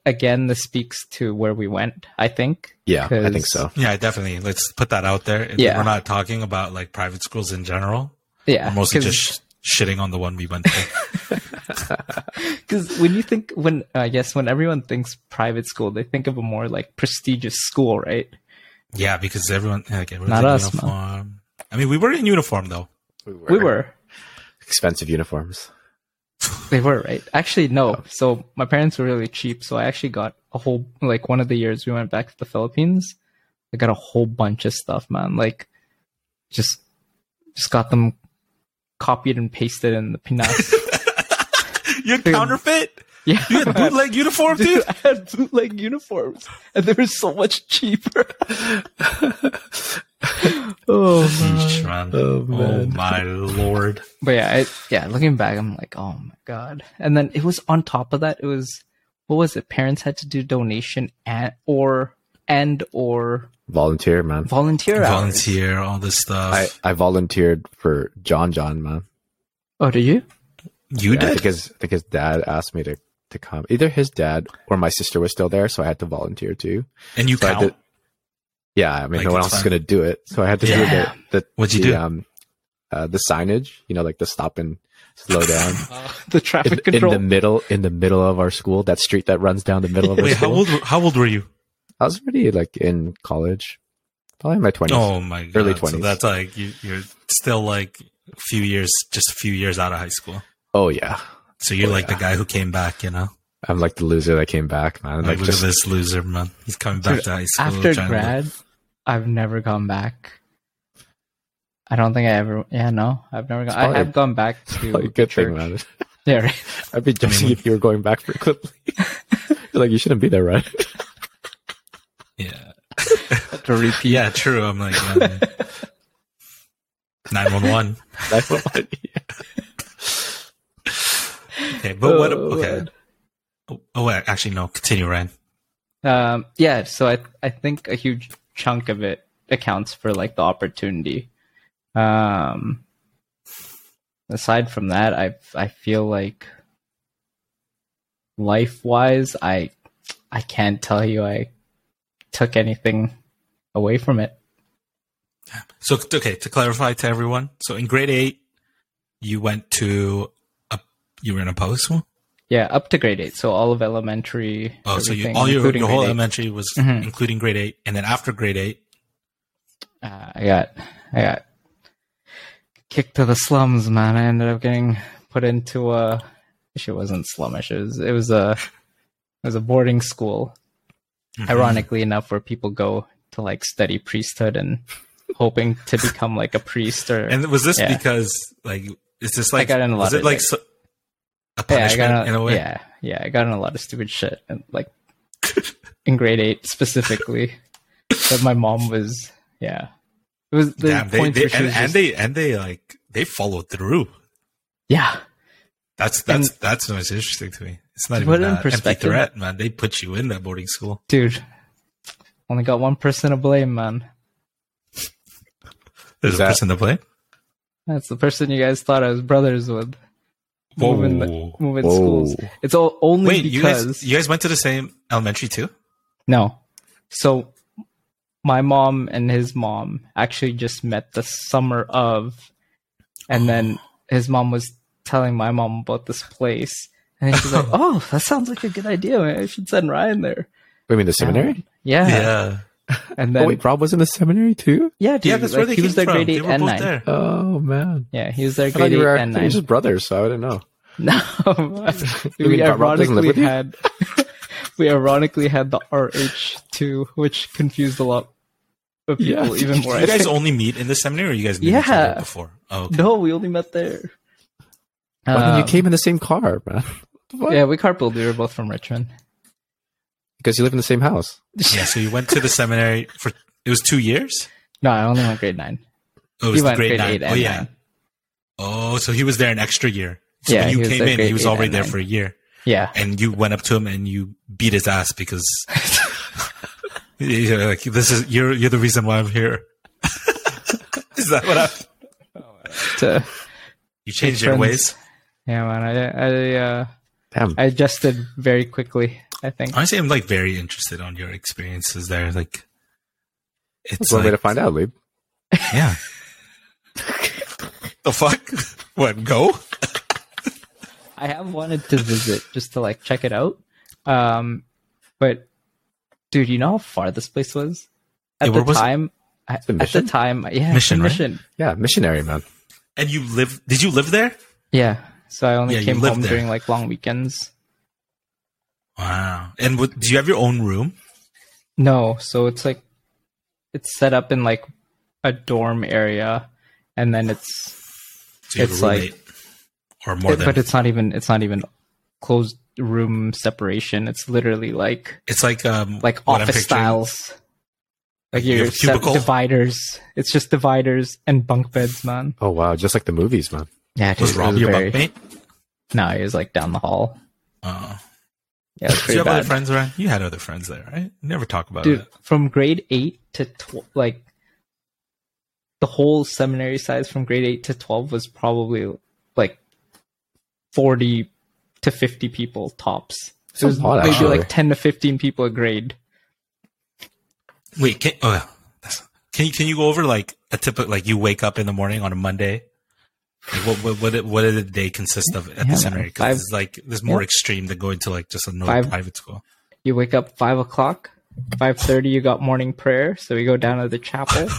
Again, this speaks to where we went, I think. Yeah, I think so. Yeah, definitely. Let's put that out there. Yeah. We're not talking about like private schools in general. Yeah. We're mostly just shitting on the one we went to. Because when everyone thinks private school, they think of a more like prestigious school, right? Yeah, because everyone's not in us, uniform. Man. I mean, we were in uniform though. We were. Expensive uniforms. They were, right? Actually, no. So my parents were really cheap. So I actually got a whole, like one of the years we went back to the Philippines, I got a whole bunch of stuff, man. Like just got them copied and pasted in the Pinas. You're counterfeit? Yeah. You had bootleg uniforms, dude? I had bootleg uniforms. And they were so much cheaper. Oh, man. Oh my lord. But yeah, looking back, I'm like, oh my god. And then it was on top of that, it was, what was it? Parents had to do donation and or volunteer, man. Volunteer, all this stuff. I volunteered for John, man. Oh, did you? You did? I think his dad asked me to come. Either his dad or my sister was still there, so I had to volunteer too. And you count? Yeah, I mean, like, no one else is going to do it. So I had to do the what'd you do? The signage, you know, like the stop and slow down. The traffic control. In the middle of our school, that street that runs down the middle of our school. Wait, how old were you? I was already like in college, probably in my 20s. Oh my God. Early 20s. So that's like, you're still like a few years out of high school. Oh yeah. So you're the guy who came back, you know? I'm like the loser that came back, man. Like, look at this loser, man. He's coming back to high school. After grad, I've never gone back. I don't think I ever. Yeah, no, I've never gone. I have gone back to a good church. Thing, man. Yeah, right. I'd be judging if you were going back frequently. You're like, you shouldn't be there, right? Yeah. To repeat. Yeah, true. I'm like, 911. 911. Yeah. Okay, but what? Okay. Oh, actually, no. Continue, Ryan. Yeah, so I think a huge chunk of it accounts for like the opportunity. Aside from that, I feel like life-wise, I can't tell you I took anything away from it. So, okay, to clarify to everyone, so in grade 8, you went to, you were in a public school? Yeah, up to grade 8. So all of elementary. Oh, so your whole elementary was including grade 8. And then after grade 8. I got kicked to the slums, man. I ended up getting put into a, it wasn't slumish. It was a boarding school, ironically enough, where people go to like study priesthood and hoping to become like a priest or. And was this because like, is this like, a punishment in a way? Yeah. I got in a lot of stupid shit and like in grade 8 specifically, but my mom was, it was the point where she was they followed through. Yeah. That's what's interesting to me. It's not even an empty threat, man. They put you in that boarding school. Dude, only got one person to blame, man. There's a person to blame? That's the person you guys thought I was brothers with. Moving schools. It's all only because... You guys went to the same elementary too? No. So my mom and his mom actually just met the summer of, and then his mom was telling my mom about this place. And she's like, oh, that sounds like a good idea. I should send Ryan there. You mean the seminary? Yeah. And then, Rob was in the seminary too? Yeah, dude. Yeah, that's where they came from. Grade 8 and 9. There. Oh, man. Yeah, he was there grade 8 and 9. He was just brothers, so I didn't know. No. We ironically had the RH too, which confused a lot of people even more. You guys only meet in the seminary, or you guys met each other before? Oh, okay. No, we only met there. You came in the same car, man. Yeah, we carpooled. We were both from Richmond. Because you live in the same house. Yeah, so you went to the seminary for... It was 2 years? No, I only went grade 9. Oh, it was grade 9. Oh, yeah. 9. Oh, so he was there an extra year. So yeah, when you came in, he was already there for a year. Yeah. And you went up to him and you beat his ass because... You're like, you're the reason why I'm here. Is that what happened? You changed your ways? Yeah, man. I adjusted very quickly, I think. Honestly, I'm like very interested on your experiences there. Like, it's one way to find out, Lee. Yeah. The fuck? What? Go? I have wanted to visit just to like check it out. But dude, you know how far this place was at the time? Mission, right? Yeah, missionary, man. And did you live there? Yeah. So I only came home during like long weekends. Wow. And do you have your own room? No. So it's like, it's set up in like a dorm area, and then it's like, or more than. But it's not even closed room separation. It's literally like, it's like office styles. Like your dividers. It's just dividers and bunk beds, man. Oh, wow. Just like the movies, man. Yeah. Was Rob your bunkmate? No, he was like down the hall. Oh. Yeah, did you have other friends around? You had other friends there, right? Never talk about it. Dude, from grade 8 to 12, like the whole seminary size from grade 8 to 12 was probably like 40 to 50 people tops. So it was maybe like 10 to 15 people a grade. Wait, can you go over like a typical, like you wake up in the morning on a Monday? Like what did the day consist of at the seminary? Because it's like there's more extreme than going to like just another private school. You wake up 5 o'clock, 5:30. You got morning prayer, so we go down to the chapel.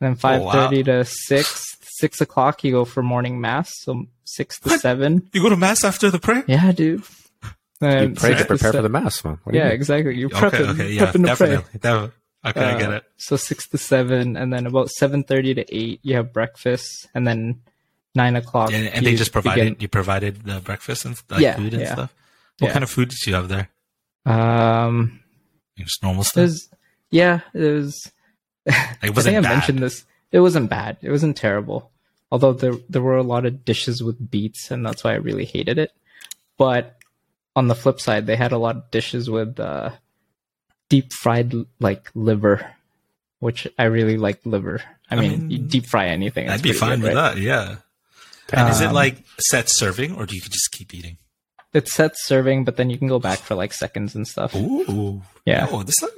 And then 5:30 to 6 o'clock. You go for morning mass, so 6 to 7. You go to mass after the prayer? Yeah, dude. You pray to prepare for the mass, man. Yeah, exactly. You prep to pray. Definitely. Okay, I get it. So 6 to 7, and then about 7:30 to 8, you have breakfast, and then 9 o'clock. And they just provided the breakfast and food and stuff. What kind of food did you have there? Just normal stuff. It was. It wasn't I mentioned this. It wasn't bad. It wasn't terrible. Although there were a lot of dishes with beets, and that's why I really hated it. But on the flip side, they had a lot of dishes with. Deep fried like liver, which I really like liver. I mean, you deep fry anything. I'd be fine with that. Yeah. And is it like set serving, or do you just keep eating? It sets serving, but then you can go back for like seconds and stuff. Ooh, yeah.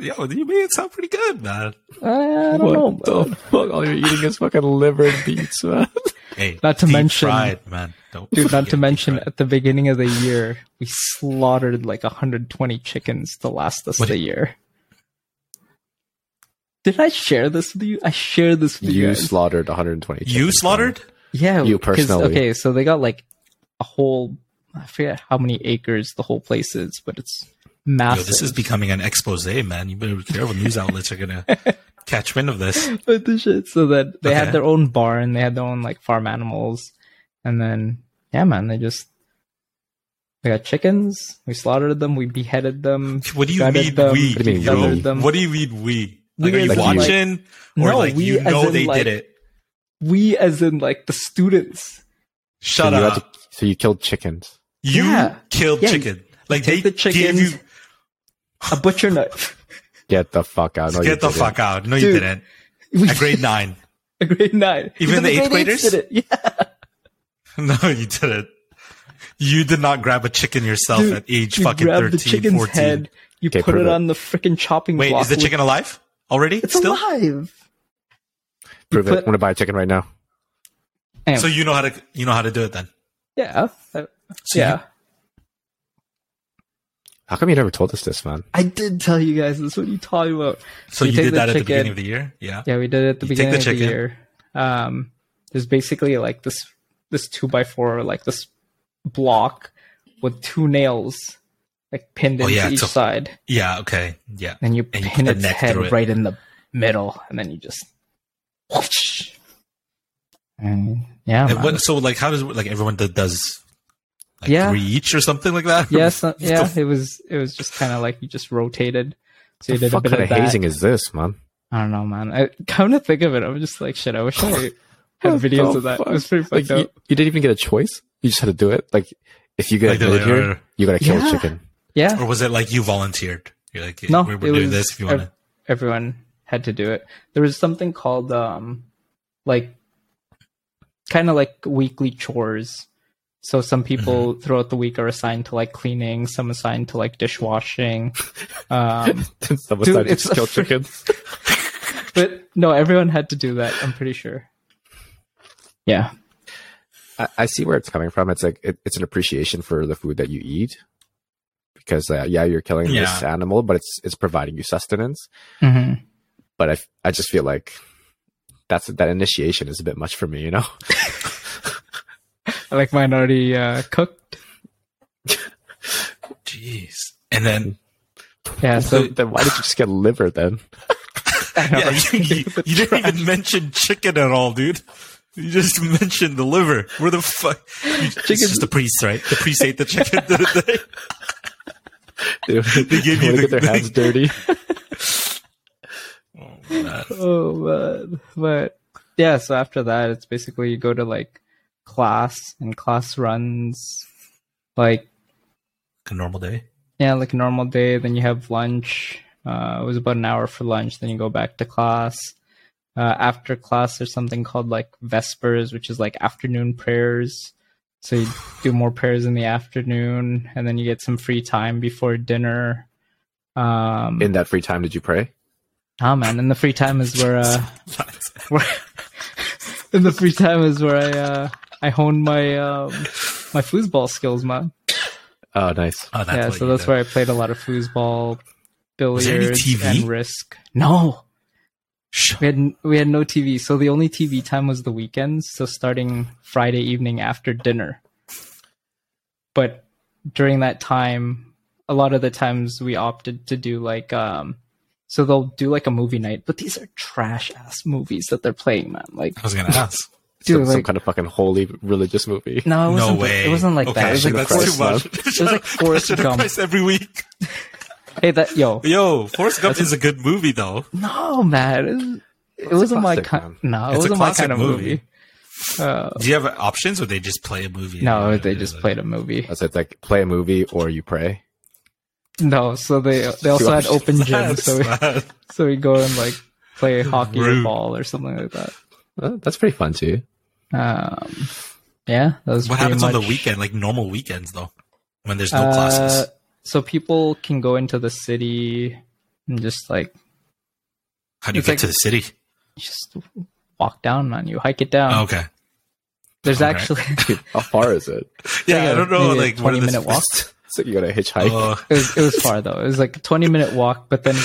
Yo, you made it sound pretty good, man. I don't know. What the fuck? All you're eating is fucking liver and beets, man. Hey, not to mention, fried, man. Not to mention, at the beginning of the year, we slaughtered like 120 chickens to last us the year. Did I share this with you? I shared this with you. You slaughtered 120 chickens. You slaughtered? Yeah. You personally. Okay, so they got like a whole, I forget how many acres the whole place is, but it's massive. Yo, this is becoming an expose, man. You better be careful. News outlets are going to catch wind of this. What the shit? So that they had their own barn. They had their own like farm animals. And then, yeah, man, we got chickens. We slaughtered them. We beheaded them. What do you mean we? What do you mean we? Like, are you watching? Like, or, no, like, you know they like, did it? We as in, like, the students. Shut up. So you killed chickens. You killed chicken. Like, they gave you... a butcher knife. Get the fuck out. No, you didn't. No, dude, you didn't. At grade 9. At grade 9. Even the 8th graders? Did it. Yeah. No, you didn't. You did not grab a chicken yourself at age fucking 13, 14. Head, you put it on the freaking chopping block. Wait, is the chicken alive? Already? It's still alive. Prove it. I want to buy a chicken right now. So you know how to do it then. Yeah. How come you never told us this, man? I did tell you guys this. What are you talking about? So you did that at the beginning of the year? Yeah. Yeah, we did it at the beginning of the year. There's basically like this 2x4, like this block with two nails. Like pinned into each side. Yeah, okay. Yeah. And you pin its head right in the middle, and then you just whoosh. And yeah. So like how does like everyone does like three each or something like that? Yes, it was just kinda like you just rotated. So you did a bit of that. What kind of hazing is this, man? I don't know, man. I come to think of it, I'm just like shit, I wish I had videos of that. It was pretty fucked up. You didn't even get a choice? You just had to do it? Like if you get admitted here, you gotta kill a chicken. Yeah. Or was it like you volunteered? You're like, no, we're doing this if you want to. Everyone had to do it. There was something called, like, kind of like weekly chores. So some people throughout the week are assigned to like cleaning, some assigned to like dishwashing. Some assigned to kill chickens. But no, everyone had to do that, I'm pretty sure. Yeah. I see where it's coming from. It's like, it's an appreciation for the food that you eat. Because you're killing this animal, but it's providing you sustenance. Mm-hmm. But I just feel like that initiation is a bit much for me, you know. I like mine already cooked. Jeez, and then So then why did you just get liver then? You didn't even mention chicken at all, dude. You just mentioned the liver. Where the fuck? It's just the priest, right? The priest ate the chicken, didn't they? Dude, they gave you their hands dirty. Oh man! But yeah, so after that, it's basically you go to like class, and class runs like a normal day. Yeah, like a normal day. Then you have lunch. It was about an hour for lunch. Then you go back to class. After class, there's something called like vespers, which is like afternoon prayers. So you do more prayers in the afternoon, and then you get some free time before dinner. In that free time, did you pray? Oh man, in the free time is where I honed my my foosball skills, man. Oh, nice. Oh, that's that's where I played a lot of foosball, billiards, and Risk. No. We had no TV, so the only TV time was the weekends, so starting Friday evening after dinner. But during that time, a lot of the times we opted to do like, so they'll do like a movie night, but these are trash-ass movies that they're playing, man. Like I was going to ask. Dude, some kind of fucking holy religious movie. No, it wasn't, it wasn't like that. It was like Forrest Gump. It was like Forrest Gump. Every week. Hey, Forrest Gump is a good movie, though. No, man, it wasn't my kind. No, it wasn't my kind of movie. Do you have options, or they just play a movie? No, they just played a movie. So it's like play a movie or you pray. No, so they also had open gyms, so we go and like play hockey or ball or something like that. Well, that's pretty fun too. Yeah, that was. What happens on the weekend? Like normal weekends, though. when there's no classes? So people can go into the city and just like... How do you get to the city? You just walk down, man. You hike it down. Oh, okay. There's actually... Dude, how far is it? Yeah, I don't know. Like, 20-minute walk. So you got to hitchhike? It was far, though. It was like a 20-minute walk, but then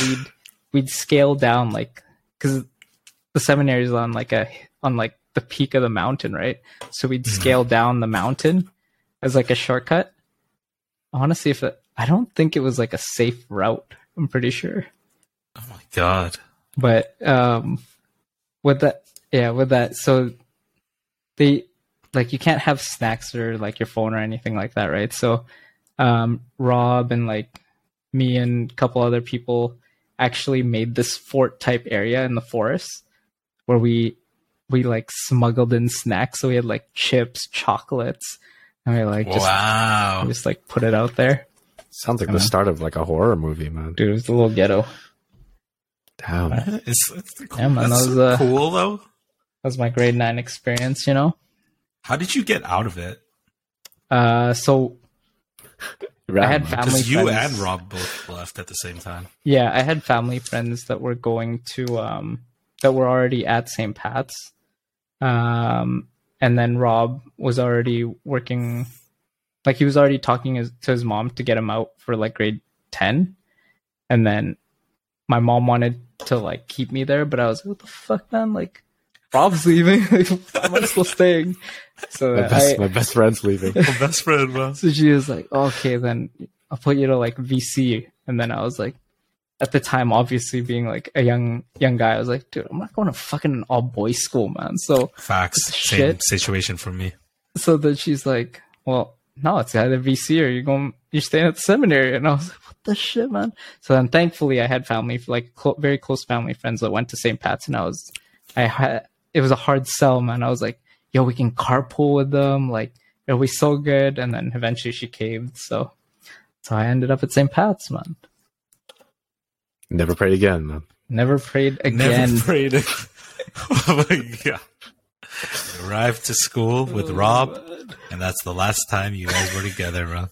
we'd scale down, like... Because the seminary is on the peak of the mountain, right? So we'd scale down the mountain as like a shortcut. Honestly, I don't think it was like a safe route. I'm pretty sure. Oh my god! But with that, so they like you can't have snacks or like your phone or anything like that, right? So Rob and like me and a couple other people actually made this fort type area in the forest where we like smuggled in snacks. So we had like chips, chocolates, and we like just like put it out there. Sounds like the start of like a horror movie, man. Dude, it was a little ghetto. Damn. It's cool. Yeah, man, that was cool though. That was my grade 9 experience, you know? How did you get out of it? I had family friends. You and Rob both left at the same time. Yeah, I had family friends that were going to that were already at St. Pat's, and then Rob was already working. Like he was already talking to his mom to get him out for like grade 10, and then my mom wanted to like keep me there, but I was like, "What the fuck, man? Like Rob's leaving. I'm not still staying." So my best friend's leaving. My best friend, bro. So she was like, "Okay, then I'll put you to like VC." And then I was like, at the time, obviously being like a young guy, I was like, "Dude, I'm not going to fucking all boys school, man." So facts, same situation for me. So then she's like, "Well, no, it's either VC or you're staying at the seminary." And I was like, "What the shit, man?" So then, thankfully, I had family, like very close family friends that went to St. Pat's, and it was a hard sell, man. I was like, "Yo, we can carpool with them. Like, it'll be so good." And then eventually she caved. So I ended up at St. Pat's, man. Never prayed again, man. Never prayed again. Oh, my God. You arrived to school with Rob, man. And that's the last time you guys were together, bro.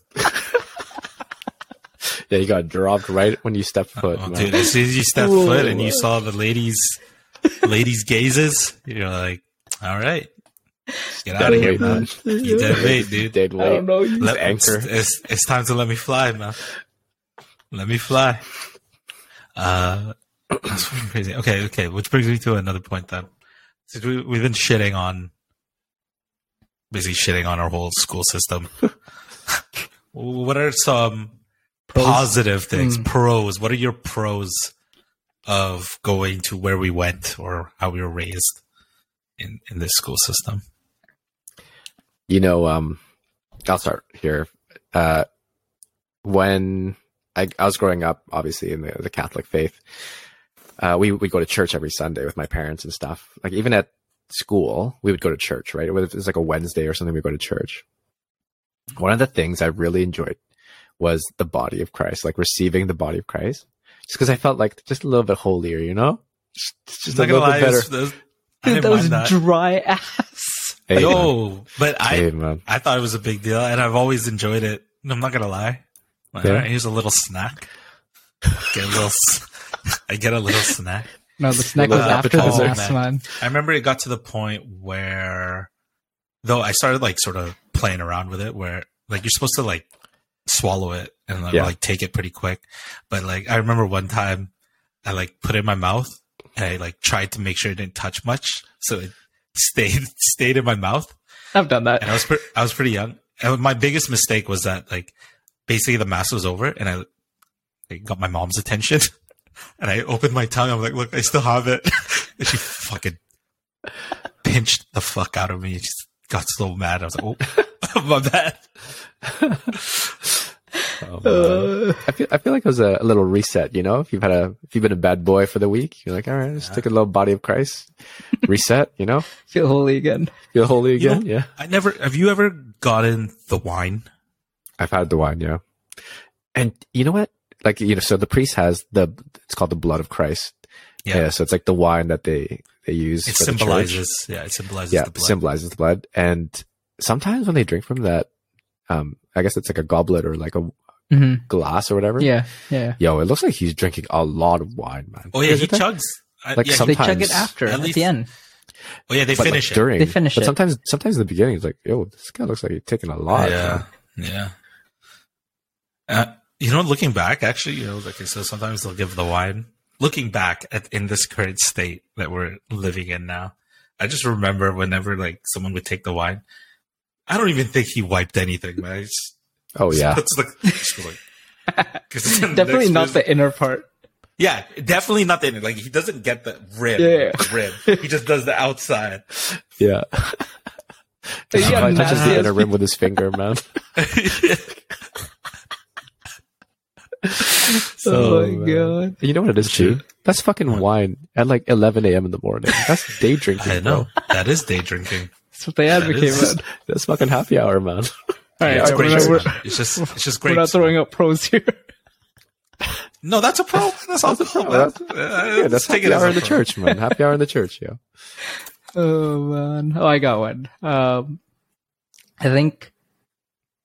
Yeah, you got dropped right when you stepped foot. Oh, dude, as soon as you stepped foot and you saw the ladies' gazes, you're like, "All right. Get out of here, man. You dead late, dude. Dead late. I don't know. Anchor. It's time to let me fly, man. Let me fly." That's crazy. Okay. Which brings me to another point that we've been shitting on our whole school system. What are some positive things? Pros. What are your pros of going to where we went or how we were raised in this school system? You know, I'll start here. When I was growing up, obviously, in the Catholic faith, we go to church every Sunday with my parents and stuff. Like, even at school, we would go to church, right? If it's like a Wednesday or something, we go to church. One of the things I really enjoyed was the body of Christ, like receiving the body of Christ, just because I felt like just a little bit holier, you know? Just a little bit better. Dude, that was dry ass. Hey, yo, but I thought it was a big deal, and I've always enjoyed it. I'm not going to lie. Like, yeah. Here's a little snack. I get a little snack. No, the snack was after the last one. I remember it got to the point where, though, I started like sort of playing around with it, where like you're supposed to like swallow it and like take it pretty quick. But like I remember one time, I like put it in my mouth and I like tried to make sure it didn't touch much, so it stayed in my mouth. I've done that. And I was pretty young, and my biggest mistake was that like. Basically, the mass was over, and I got my mom's attention, and I opened my tongue. I'm like, "Look, I still have it." And she fucking pinched the fuck out of me. She got so mad. I was like, "Oh, my bad." I feel like it was a little reset. You know, if you've been a bad boy for the week, you're like, "All right, let's take a little body of Christ, reset." You know, feel holy again. You know, yeah. Have you ever gotten the wine? I've had the wine, yeah. And you know what? Like, you know, so the priest has it's called the blood of Christ. Yeah. So it's like the wine that they use. It symbolizes the blood. And sometimes when they drink from that, I guess it's like a goblet or like a glass or whatever. Yeah, yeah. Yo, it looks like he's drinking a lot of wine, man. Oh yeah, he chugs. Like sometimes they chug it after at least, the end. Oh yeah, they finish like during, it. They finish but it. Sometimes in the beginning, it's like, yo, this guy looks like he's taking a lot. Yeah, man. Yeah. You know, looking back, actually, you know, like I said, sometimes they'll give the wine. Looking back at in this current state that we're living in now, I just remember whenever like someone would take the wine, I don't even think he wiped anything, man. Definitely not the inner part. Yeah, definitely not the inner. Like he doesn't get the rim. Yeah. He just does the outside. Yeah. He touches the inner rim with his finger, man. Oh my god! You know what it is too? That's fucking wine at like 11 a.m. in the morning. That's day drinking. I know. That is day drinking. That's what they advocate, man. That's fucking happy hour, man. All right, it's just great. We're not throwing up pros here. No, that's a pro. That's all the pro. That's happy hour in the church, man. Happy hour in the church, yo. Oh man! Oh, I got one. I think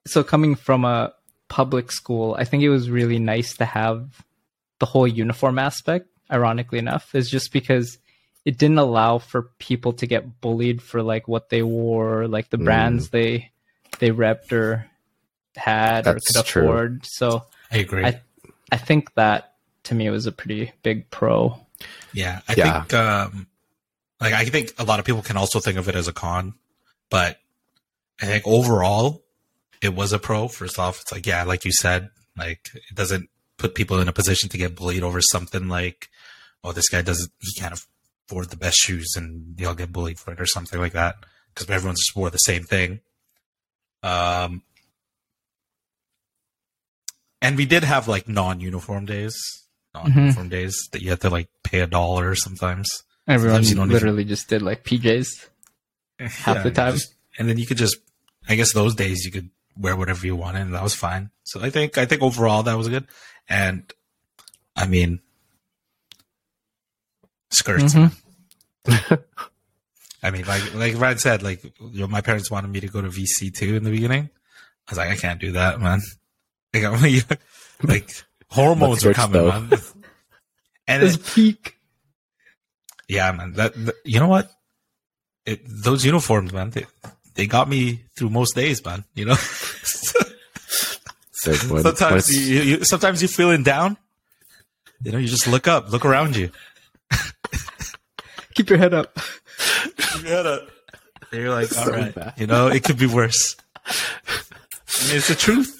so. Coming from a public school, I think it was really nice to have the whole uniform aspect, ironically enough, is just because it didn't allow for people to get bullied for like what they wore, like the brands they repped or had or could afford. So I agree. I think that to me was a pretty big pro. Yeah. I think like I think a lot of people can also think of it as a con, but I think overall it was a pro. First off, it's like, yeah, like you said, like it doesn't put people in a position to get bullied over something like, oh, this guy he can't afford the best shoes and they'll get bullied for it or something like that. Cause everyone just wore the same thing. And we did have like non-uniform days that you had to like pay $1 sometimes. Everyone sometimes literally just did like PJs half the time. And then you could just, I guess those days you could wear whatever you wanted and that was fine. So I think overall that was good. And I mean, skirts. Mm-hmm. I mean, like Ryan said, like, you know, my parents wanted me to go to VC too in the beginning. I was like, I can't do that, man. Like, hormones are coming, man. And it's peak. Yeah, man. That you know what? Those uniforms, man. They got me through most days, man. You know. Sometimes sometimes you're feeling down. You know, you just look around you. Keep your head up. You're like, all right, you know, it could be worse. I mean, it's the truth.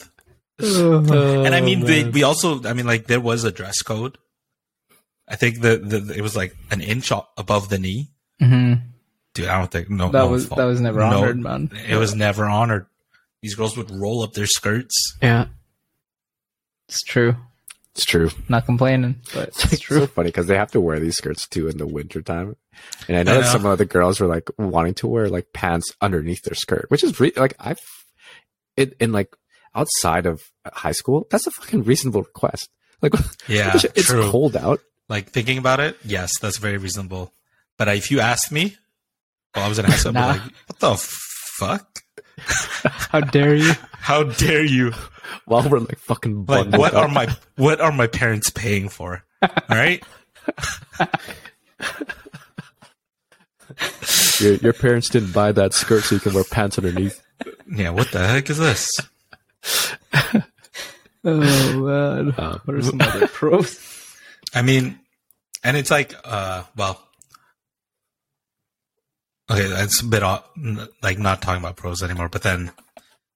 Oh, and I mean, we also, I mean, like there was a dress code. I think it was like an inch above the knee. Mm-hmm. Dude, I don't think that was never honored, man. It was never honored. These girls would roll up their skirts. Yeah, it's true. It's true. Not complaining, but it's true. It's so funny because they have to wear these skirts too in the winter time. And I know that some of the girls were like wanting to wear like pants underneath their skirt, which is like outside of high school, that's a fucking reasonable request. Like, yeah, it's true. Cold out. Like thinking about it, yes, that's very reasonable. But if you asked me, well, I was gonna ask something like, "What the fuck? How dare you? How dare you?" While we're like fucking bundled like, what are my parents paying for? All right. Your parents didn't buy that skirt so you can wear pants underneath. Yeah, what the heck is this? Oh man! What are some other pros? I mean, and it's like, well, okay, that's a bit off, like not talking about pros anymore. But then,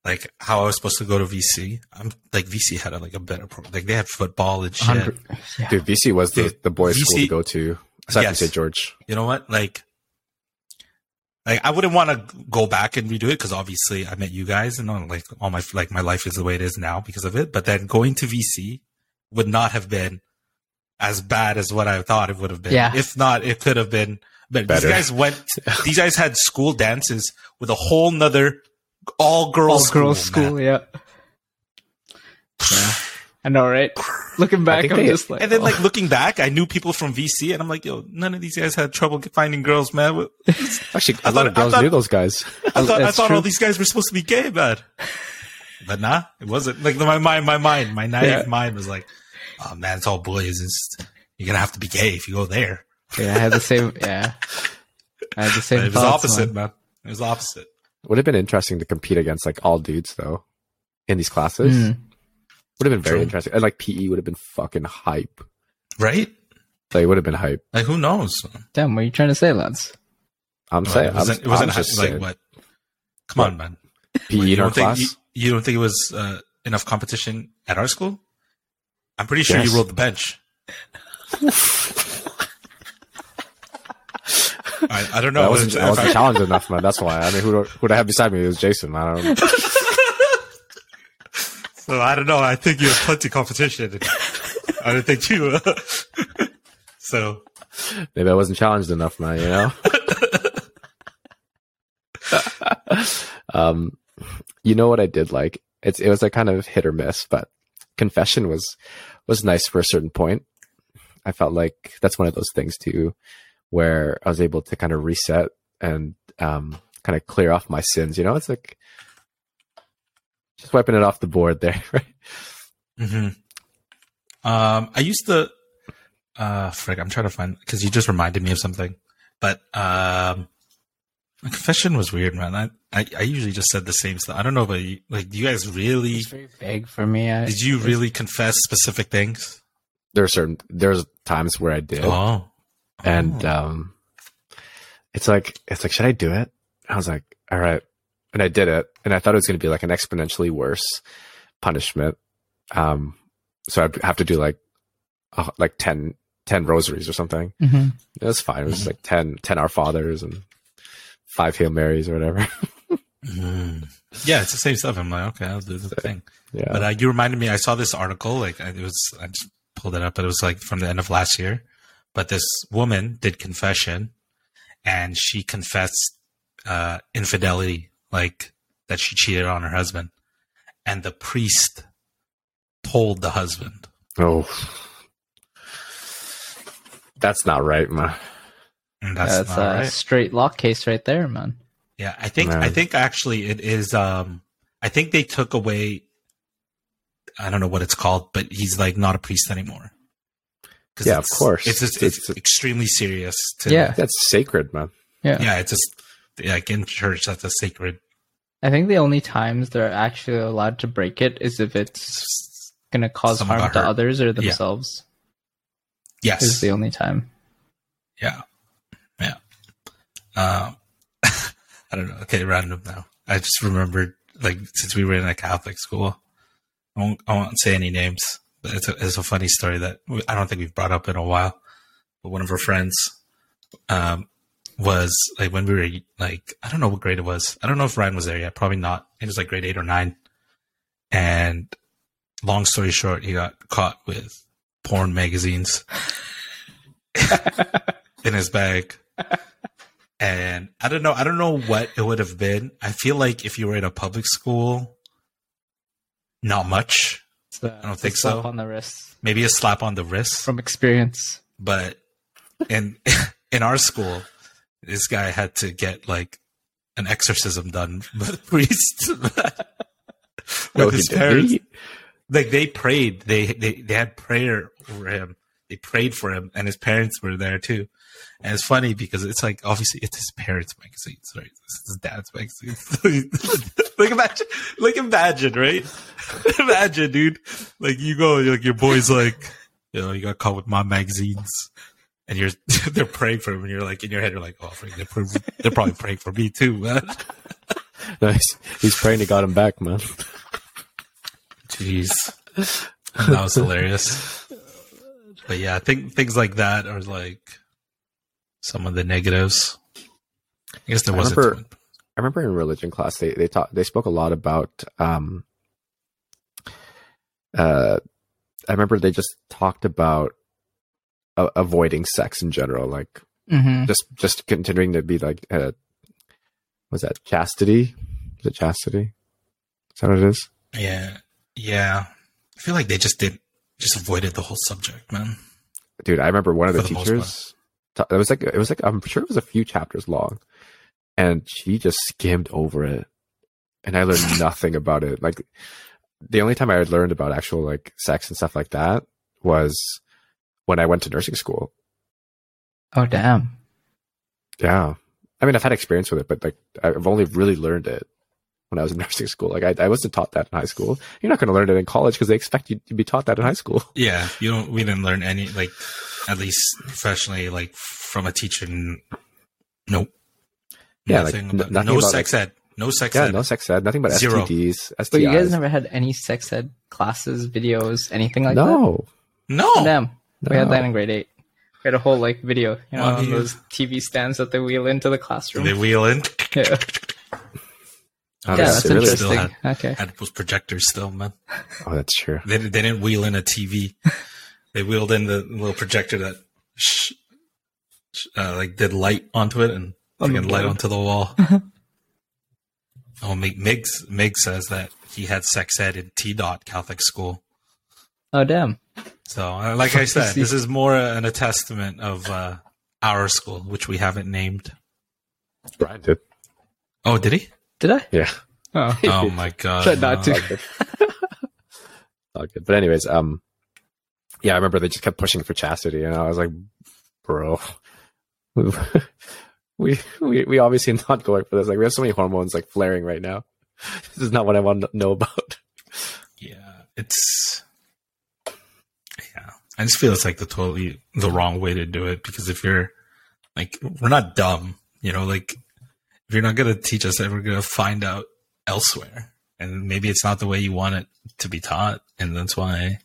like, how I was supposed to go to VC, I'm like VC had a better pro. Like they had football and shit. Yeah. Dude, VC was the boys' school to go to. Aside from St. George. You know what? Like I wouldn't want to go back and redo it because obviously I met you guys and my life is the way it is now because of it. But then going to VC would not have been as bad as what I thought it would have been. Yeah. If not, it could have been better. These guys had school dances with a whole nother all girls school. Yeah. I know, right? Looking back, I'm just like... And then, like, looking back, I knew people from VC, and I'm like, yo, none of these guys had trouble finding girls, man. Actually, a lot of girls knew those guys. I thought all these guys were supposed to be gay, man. But nah, it wasn't. Like my naive mind was like, oh man, it's all boys. You're going to have to be gay if you go there. Yeah, I had the same. Yeah. I had the same. But it was opposite, man. It was opposite. Would have been interesting to compete against like all dudes though in these classes. Mm. Would have been very interesting. And like PE would have been fucking hype. Right? Like it would have been hype. Like who knows? Damn, what are you trying to say, Lance? I'm saying it wasn't hype. Like what? Come on, man. PE in our class? You don't think it was enough competition at our school? I'm pretty sure you rolled the bench. I don't know. I wasn't challenged enough, man. That's why. I mean, who I have beside me is Jason, man. So I don't know. I think you have plenty of competition. I don't think you. So maybe I wasn't challenged enough, man. You know. You know what I did like? It was like kind of hit or miss, but confession was nice for a certain point. I felt like that's one of those things too, where I was able to kind of reset and kind of clear off my sins. You know, it's like just wiping it off the board there, right? Mm-hmm. I used to frick. I'm trying to find because you just reminded me of something, but my confession was weird, man. I usually just said the same stuff. I don't know, but do you guys really? It's very vague for me. Did you really confess specific things? There's times where I did. Oh. And it's like, should I do it? I was like, all right. And I did it. And I thought it was going to be like an exponentially worse punishment. So I'd have to do like 10 rosaries or something. Mm-hmm. It was fine. It was like 10 Our Fathers and 5 Hail Marys or whatever. Yeah, it's the same stuff. I'm like, okay, I'll do the thing. Yeah. But you reminded me, I saw this article. I just pulled it up, but it was like from the end of last year. But this woman did confession, and she confessed infidelity, like that she cheated on her husband. And the priest told the husband. Oh, that's not right, man. That's not right. Straight lock case right there, man. Yeah, I think actually it is. I think they took away. I don't know what it's called, but he's like not a priest anymore. Yeah, of course. It's extremely serious. That's sacred, man. Yeah, it's just like in church, that's a sacred. I think the only times they're actually allowed to break it is if it's going to cause harm to others or themselves. Yes. Is the only time. Yeah. I don't know. Okay, random now. I just remembered, since we were in a Catholic school, I won't say any names. It's a funny story that I don't think we've brought up in a while. But one of our friends was when we were I don't know what grade it was. I don't know if Ryan was there yet. Probably not. It was grade 8 or 9. And long story short, he got caught with porn magazines in his bag. And I don't know what it would have been. I feel like if you were in a public school, not much. I don't think so. Slap on the wrist. Maybe a slap on the wrist from experience. But in our school, this guy had to get an exorcism done by the priest. His parents. They prayed. They had prayer over him. They prayed for him, and his parents were there too. And it's funny because it's obviously it's his parents' magazines, right? It's his dad's magazines. imagine, right? Imagine, dude. You go, your boy's you got caught with my magazines, and they're praying for him, and you're in your head, you're like, oh, they're probably praying for me too, man. Nice. He's praying to God him back, man. Jeez, that was hilarious. But yeah, I think things like that are some of the negatives. I guess there wasn't. I remember in religion class they spoke a lot about. I remember they just talked about avoiding sex in general, just continuing to be was that chastity? Is it chastity? Is that what it is? Yeah. I feel like they just avoided the whole subject, man. Dude, I remember one of the teachers. I'm sure it was a few chapters long, and she just skimmed over it and I learned nothing about it. Like, the only time I had learned about actual like sex and stuff like that was when I went to nursing school. Oh, damn. Yeah. I mean, I've had experience with it, but like I've only really learned it when I was in nursing school. Like I wasn't taught that in high school. You're not going to learn it in college because they expect you to be taught that in high school. Yeah. We didn't learn any, like, at least professionally, like from a teacher. Nope. Yeah. Nothing like, about, no about, sex like, ed. No sex ed. Yeah, no sex ed. Nothing but STDs, STIs. So you guys never had any sex ed classes, videos, anything like that? No. Damn. We had that in grade 8. We had a whole like video, you know, on those TV stands that they wheel into the classroom. They wheel in? Yeah. Oh, yeah, that's interesting. Still had those projectors still, man. Oh, that's true. They didn't wheel in a TV. They wheeled in the little projector that like did light onto it and light onto the wall. Oh, Mig says that he had sex ed in T-Dot Catholic school. Oh, damn. So, like I said, this is more a testament of our school, which we haven't named. Brian did. Oh, did he? Did I? Yeah. Oh my God. Tried not to. Not good. But anyways, yeah, I remember they just kept pushing for chastity, and I was like, bro, we obviously not going for this. Like, we have so many hormones like flaring right now. This is not what I want to know about. Yeah, I just feel it's like the wrong way to do it, because if you're like, we're not dumb, you know, like if you're not going to teach us that, we're going to find out elsewhere, and maybe it's not the way you want it to be taught. And that's why,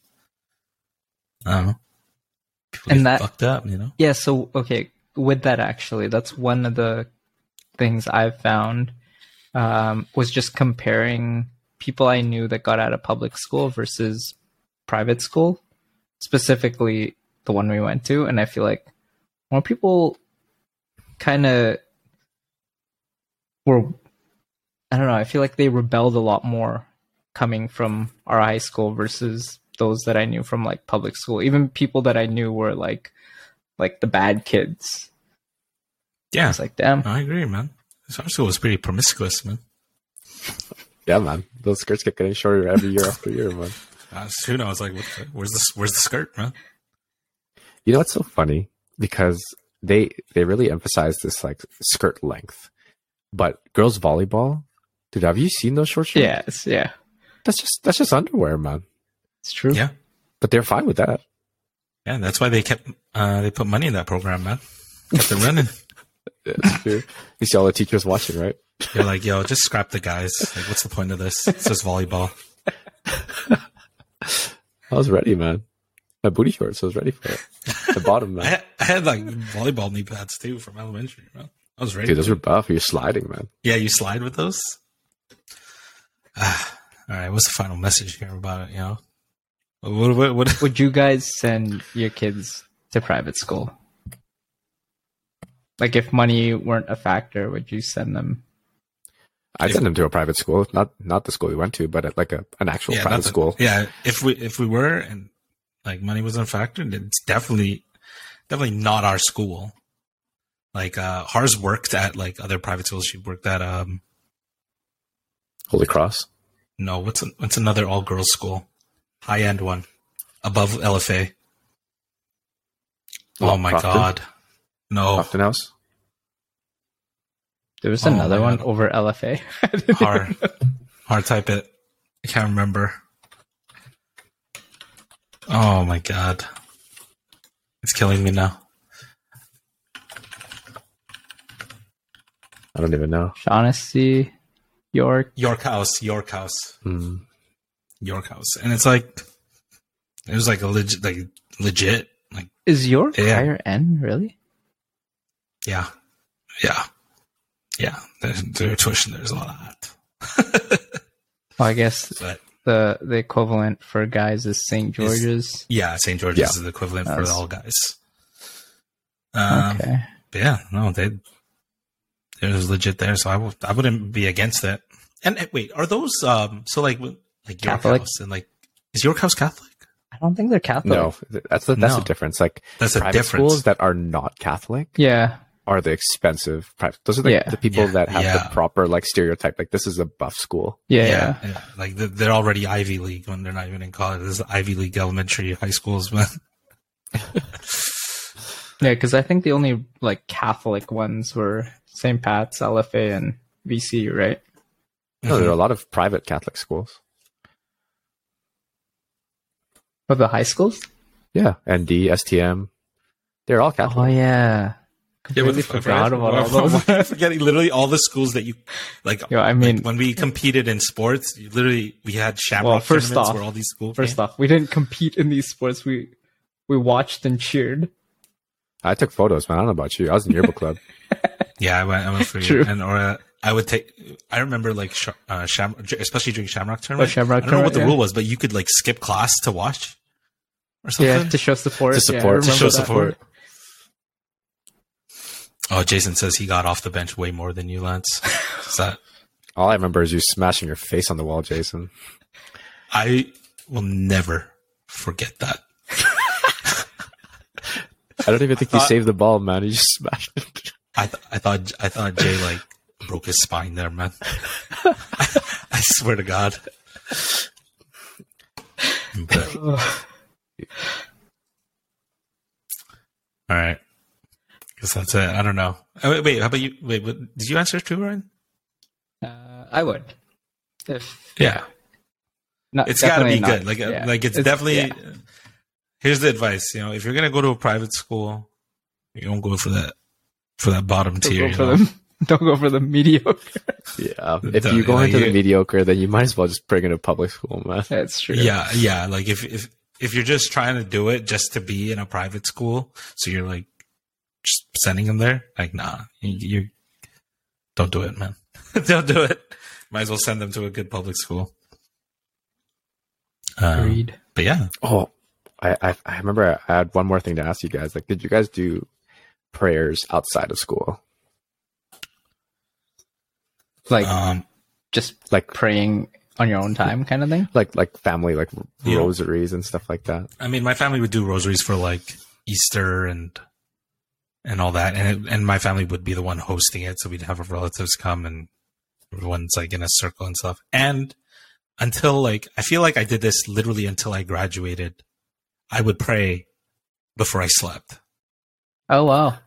I don't know, people get fucked up, you know? Yeah. So, okay. With that, actually, that's one of the things I've found, was just comparing people I knew that got out of public school versus private school, specifically the one we went to. And I feel like more people kind of were, I don't know, I feel like they rebelled a lot more coming from our high school versus those that I knew from like public school. Even people that I knew were like the bad kids. Yeah. It's like, damn. I agree, man. Our school was pretty promiscuous, man. Yeah, man. Those skirts kept getting shorter every year after year, man. Soon I was like, where's the skirt, man? You know what's so funny? Because they really emphasize this like skirt length. But girls volleyball, dude, have you seen those short shorts? Yes, yeah. That's just underwear, man. It's true. Yeah. But they're fine with that. Yeah, that's why they kept they put money in that program, man. Kept them running. That's true. You see all the teachers watching, right? You're like, yo, just scrap the guys. Like, what's the point of this? It's just volleyball. I was ready, man. My booty shorts, I was ready for it. The bottom, man. I had like volleyball knee pads too from elementary, man. I was ready. Dude, those were buff. You're sliding, man. Yeah, you slide with those? All right, what's the final message here about it, you know? What would you guys send your kids to private school? Like, if money weren't a factor, would you send them? I'd send them to a private school, not the school we went to, but at like an actual private school. Yeah, if we were and like money wasn't a factor, it's definitely not our school. Like, Hars worked at like other private schools. She worked at Holy Cross. No, what's another all girls school, high end one, above LFA. Oh my God, no, Crofton House. There was another one over LFA. Hard type it. I can't remember. Oh my God. It's killing me now. I don't even know. Shaughnessy, York House. Mm. York House. And it's like, it was like a legit. Like, is York higher end, really? Yeah. Yeah. Yeah, they're tuition. There's a lot of that. Well, I guess the equivalent for guys is St. George's. St. George's is the equivalent for all guys. Okay. Yeah, no, it was legit there, so I wouldn't be against it. And wait, are those like York House and like, is York House Catholic? I don't think they're Catholic. No, that's the difference. Like, that's private schools that are not Catholic. Yeah. are the expensive private. Those are the, the people that have the proper like stereotype. Like this is a buff school. Yeah. Like they're already Ivy League when they're not even in college. This is Ivy League elementary high schools, man. Yeah, because I think the only like Catholic ones were St. Pat's, LFA, and VC, right? No, there are a lot of private Catholic schools. Of the high schools? Yeah, ND, STM, they're all Catholic. Oh yeah. I'm forgetting literally all the schools that you like. Yo, I mean, like when we competed in sports, literally we had Shamrock tournaments where all these schools. First off, we didn't compete in these sports. We watched and cheered. I took photos, man. I don't know about you. I was in yearbook club. Yeah, I went for you. And I would take. I remember like Shamrock, especially during Shamrock tournament. I don't know what the rule was, but you could like skip class to watch or something. Yeah, to show support. To show support. Oh, Jason says he got off the bench way more than you, Lance. All I remember is you smashing your face on the wall, Jason. I will never forget that. I don't even think you saved the ball, man. You just smashed it. I thought Jay like broke his spine there, man. I swear to God. But... All right. Guess that's it. I don't know. Wait, how about you? Wait, did you answer too, Ryan? I would. It's got to be good. It's definitely. Here's the advice. You know, if you're gonna go to a private school, you don't go for that bottom tier. Don't go for the mediocre. Yeah, if you go into the mediocre, then you might as well just bring it to public school, man. That's true. Yeah. Like if you're just trying to do it just to be in a private school, so you're like. Just sending them there, like nah, you don't do it, man. Don't do it. Might as well send them to a good public school. Agreed. But yeah. Oh, I remember I had one more thing to ask you guys. Like, did you guys do prayers outside of school? Like, just like praying on your own time, kind of thing. Like family, like rosaries and stuff like that. I mean, my family would do rosaries for like Easter and all that, and my family would be the one hosting it, so we'd have our relatives come, and everyone's like in a circle and stuff. And until like, I feel like I did this literally until I graduated. I would pray before I slept. Oh wow!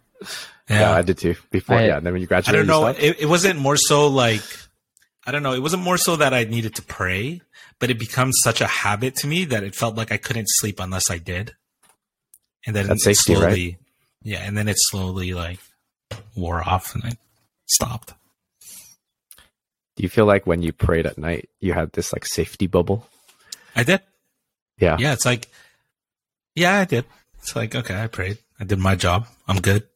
Yeah, I did too. And then when you graduated, I don't know. It wasn't more so like, I don't know. It wasn't more so that I needed to pray, but it becomes such a habit to me that it felt like I couldn't sleep unless I did. And then that's safety, slowly. Right? Yeah, and then it slowly like wore off and it stopped. Do you feel like when you prayed at night, you had this like safety bubble? I did. Yeah. Yeah, it's like, yeah, I did. It's like, okay, I prayed. I did my job. I'm good.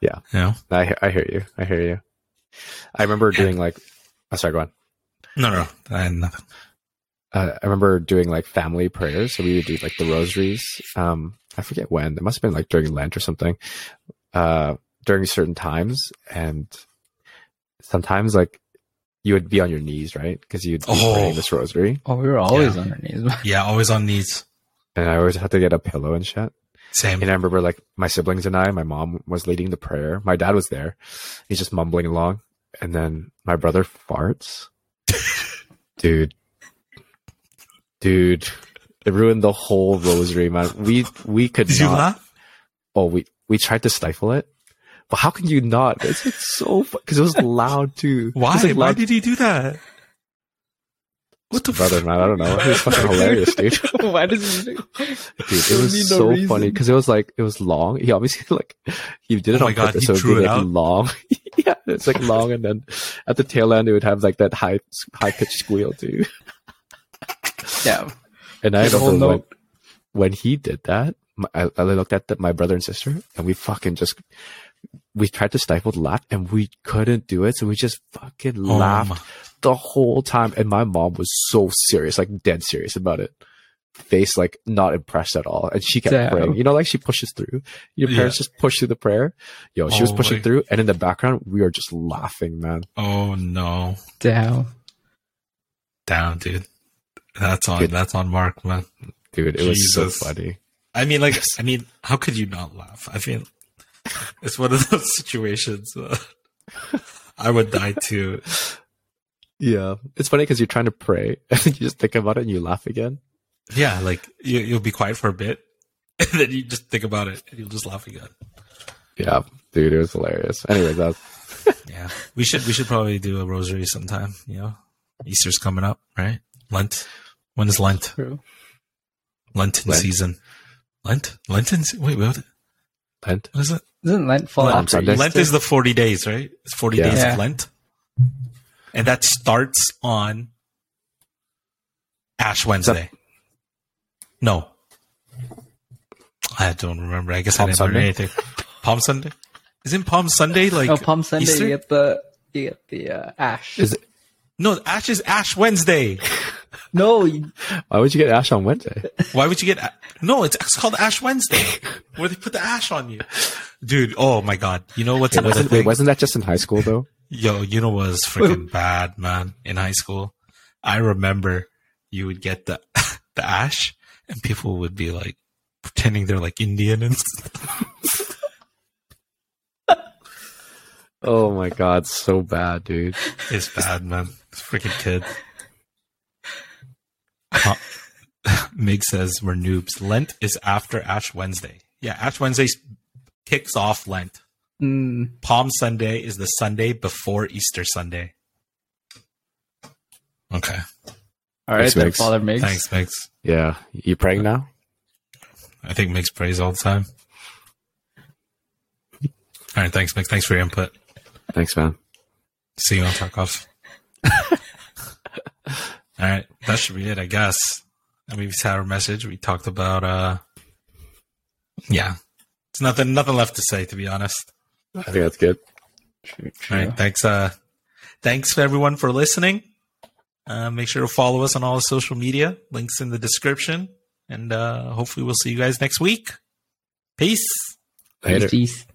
Yeah. You know? I hear you. I remember doing like, sorry, go on. No, I had nothing. I remember doing like family prayers. So we would do like the rosaries. I forget when. It must have been like during Lent or something, during certain times. And sometimes like you would be on your knees, right? Because you'd be praying this rosary. Oh, we were always on our knees. Yeah, always on knees. And I always had to get a pillow and shit. Same. And I remember like my siblings and I, my mom was leading the prayer. My dad was there. He's just mumbling along. And then my brother farts. Dude, it ruined the whole rosary, man. We could not. Did you laugh? Oh, we tried to stifle it, but how can you not? It's so fun because it was loud too. Why? Like, why did he do that? What the brother, man? I don't know. It was fucking hilarious, dude. Why does he do? Dude, it was so funny because it was like it was long. He obviously like he did it on purpose, so it would be like long. Yeah, it's like long, and then at the tail end it would have like that high pitched squeal too. Yeah, and I don't know when he did that. I looked at my brother and sister, and we fucking just we tried to stifle the laugh, and we couldn't do it, so we just fucking laughed the whole time. And my mom was so serious, like dead serious about it, face like not impressed at all, and she kept praying. You know, like she pushes through. Your parents just push through the prayer. Yo, she was pushing through, and in the background, we are just laughing, man. Oh no, down, dude. That's on Mark, man. Dude, it was so funny. I mean, how could you not laugh? I feel It's one of those situations. I would die too. Yeah. It's funny because you're trying to pray and you just think about it and you laugh again. Yeah. Like you'll be quiet for a bit and then you just think about it and you'll just laugh again. Yeah. Dude, it was hilarious. Anyways, that's... yeah. We should probably do a rosary sometime, you know? Easter's coming up, right? Lent. When is Lent? True. Lent. Season. Lent? Lenten? Wait, what? Lent? What is it? Doesn't Lent fall after Easter? Lent is the 40 days, right? It's 40 days of Lent. And that starts on Ash Wednesday. No. I don't remember. I guess Palm I didn't Sunday. Remember anything. Palm Sunday? Isn't Palm Sunday like Palm Sunday Easter? you get the Ash. Is it? No, Ash is Ash Wednesday. No. Why would you get Ash on Wednesday? Why would you get... No, it's called Ash Wednesday, where they put the ash on you. Dude, oh my God. You know what's another thing? Wait, wasn't that just in high school, though? Yo, you know what was freaking bad, man, in high school? I remember you would get the ash, and people would be like, pretending they're like Indian and stuff. Oh my God, so bad, dude. It's bad, man. It's freaking kids. Mig says we're noobs. Lent is after Ash Wednesday. Yeah, Ash Wednesday kicks off Lent. Mm. Palm Sunday is the Sunday before Easter Sunday. Okay. All right, thanks, Father Migs. Thanks, Migs. Yeah, you praying now? I think Migs prays all the time. All right, thanks, Migs. Thanks for your input. Thanks, man. See you on Talk Off. All right, that should be it, I guess. I mean, we had our message. We talked about, it's nothing left to say, to be honest. I think that's good. All right, thanks. Thanks for everyone for listening. Make sure to follow us on all the social media. Links in the description, and hopefully, we'll see you guys next week. Peace. Later. Peace.